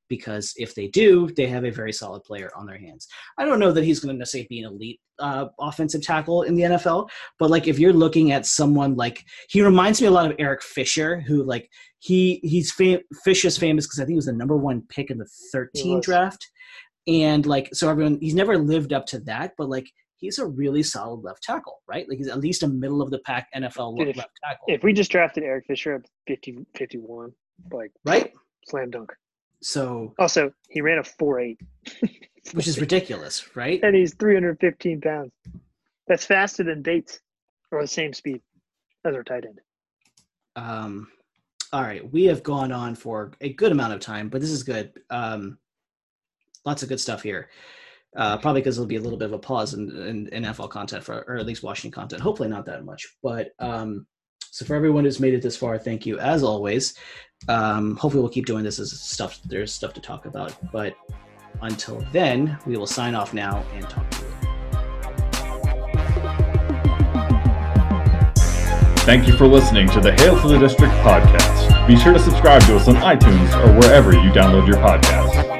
Because if they do, they have a very solid player on their hands. I don't know that he's going to necessarily be an elite offensive tackle in the NFL, but like if you're looking at someone like he reminds me a lot of Eric Fisher, who like Fisher's famous because I think he was the #1 pick in the 2013 draft, and like so everyone he's never lived up to that, but like. He's a really solid left tackle, right? Like he's at least a middle of the pack NFL left tackle. If we just drafted Eric Fisher at 51, like right, slam dunk. So also he ran a 4.8, which is ridiculous, right? And he's 315 pounds. That's faster than Bates, or the same speed as our tight end. All right, we have gone on for a good amount of time, but this is good. Lots of good stuff here. Probably because it'll be a little bit of a pause in NFL content or at least Washington content. Hopefully not that much. But so for everyone who's made it this far, thank you as always. Hopefully we'll keep doing this as there's stuff to talk about. But until then, we will sign off now and talk to you. Thank you for listening to the Hail to the District podcast. Be sure to subscribe to us on iTunes or wherever you download your podcasts.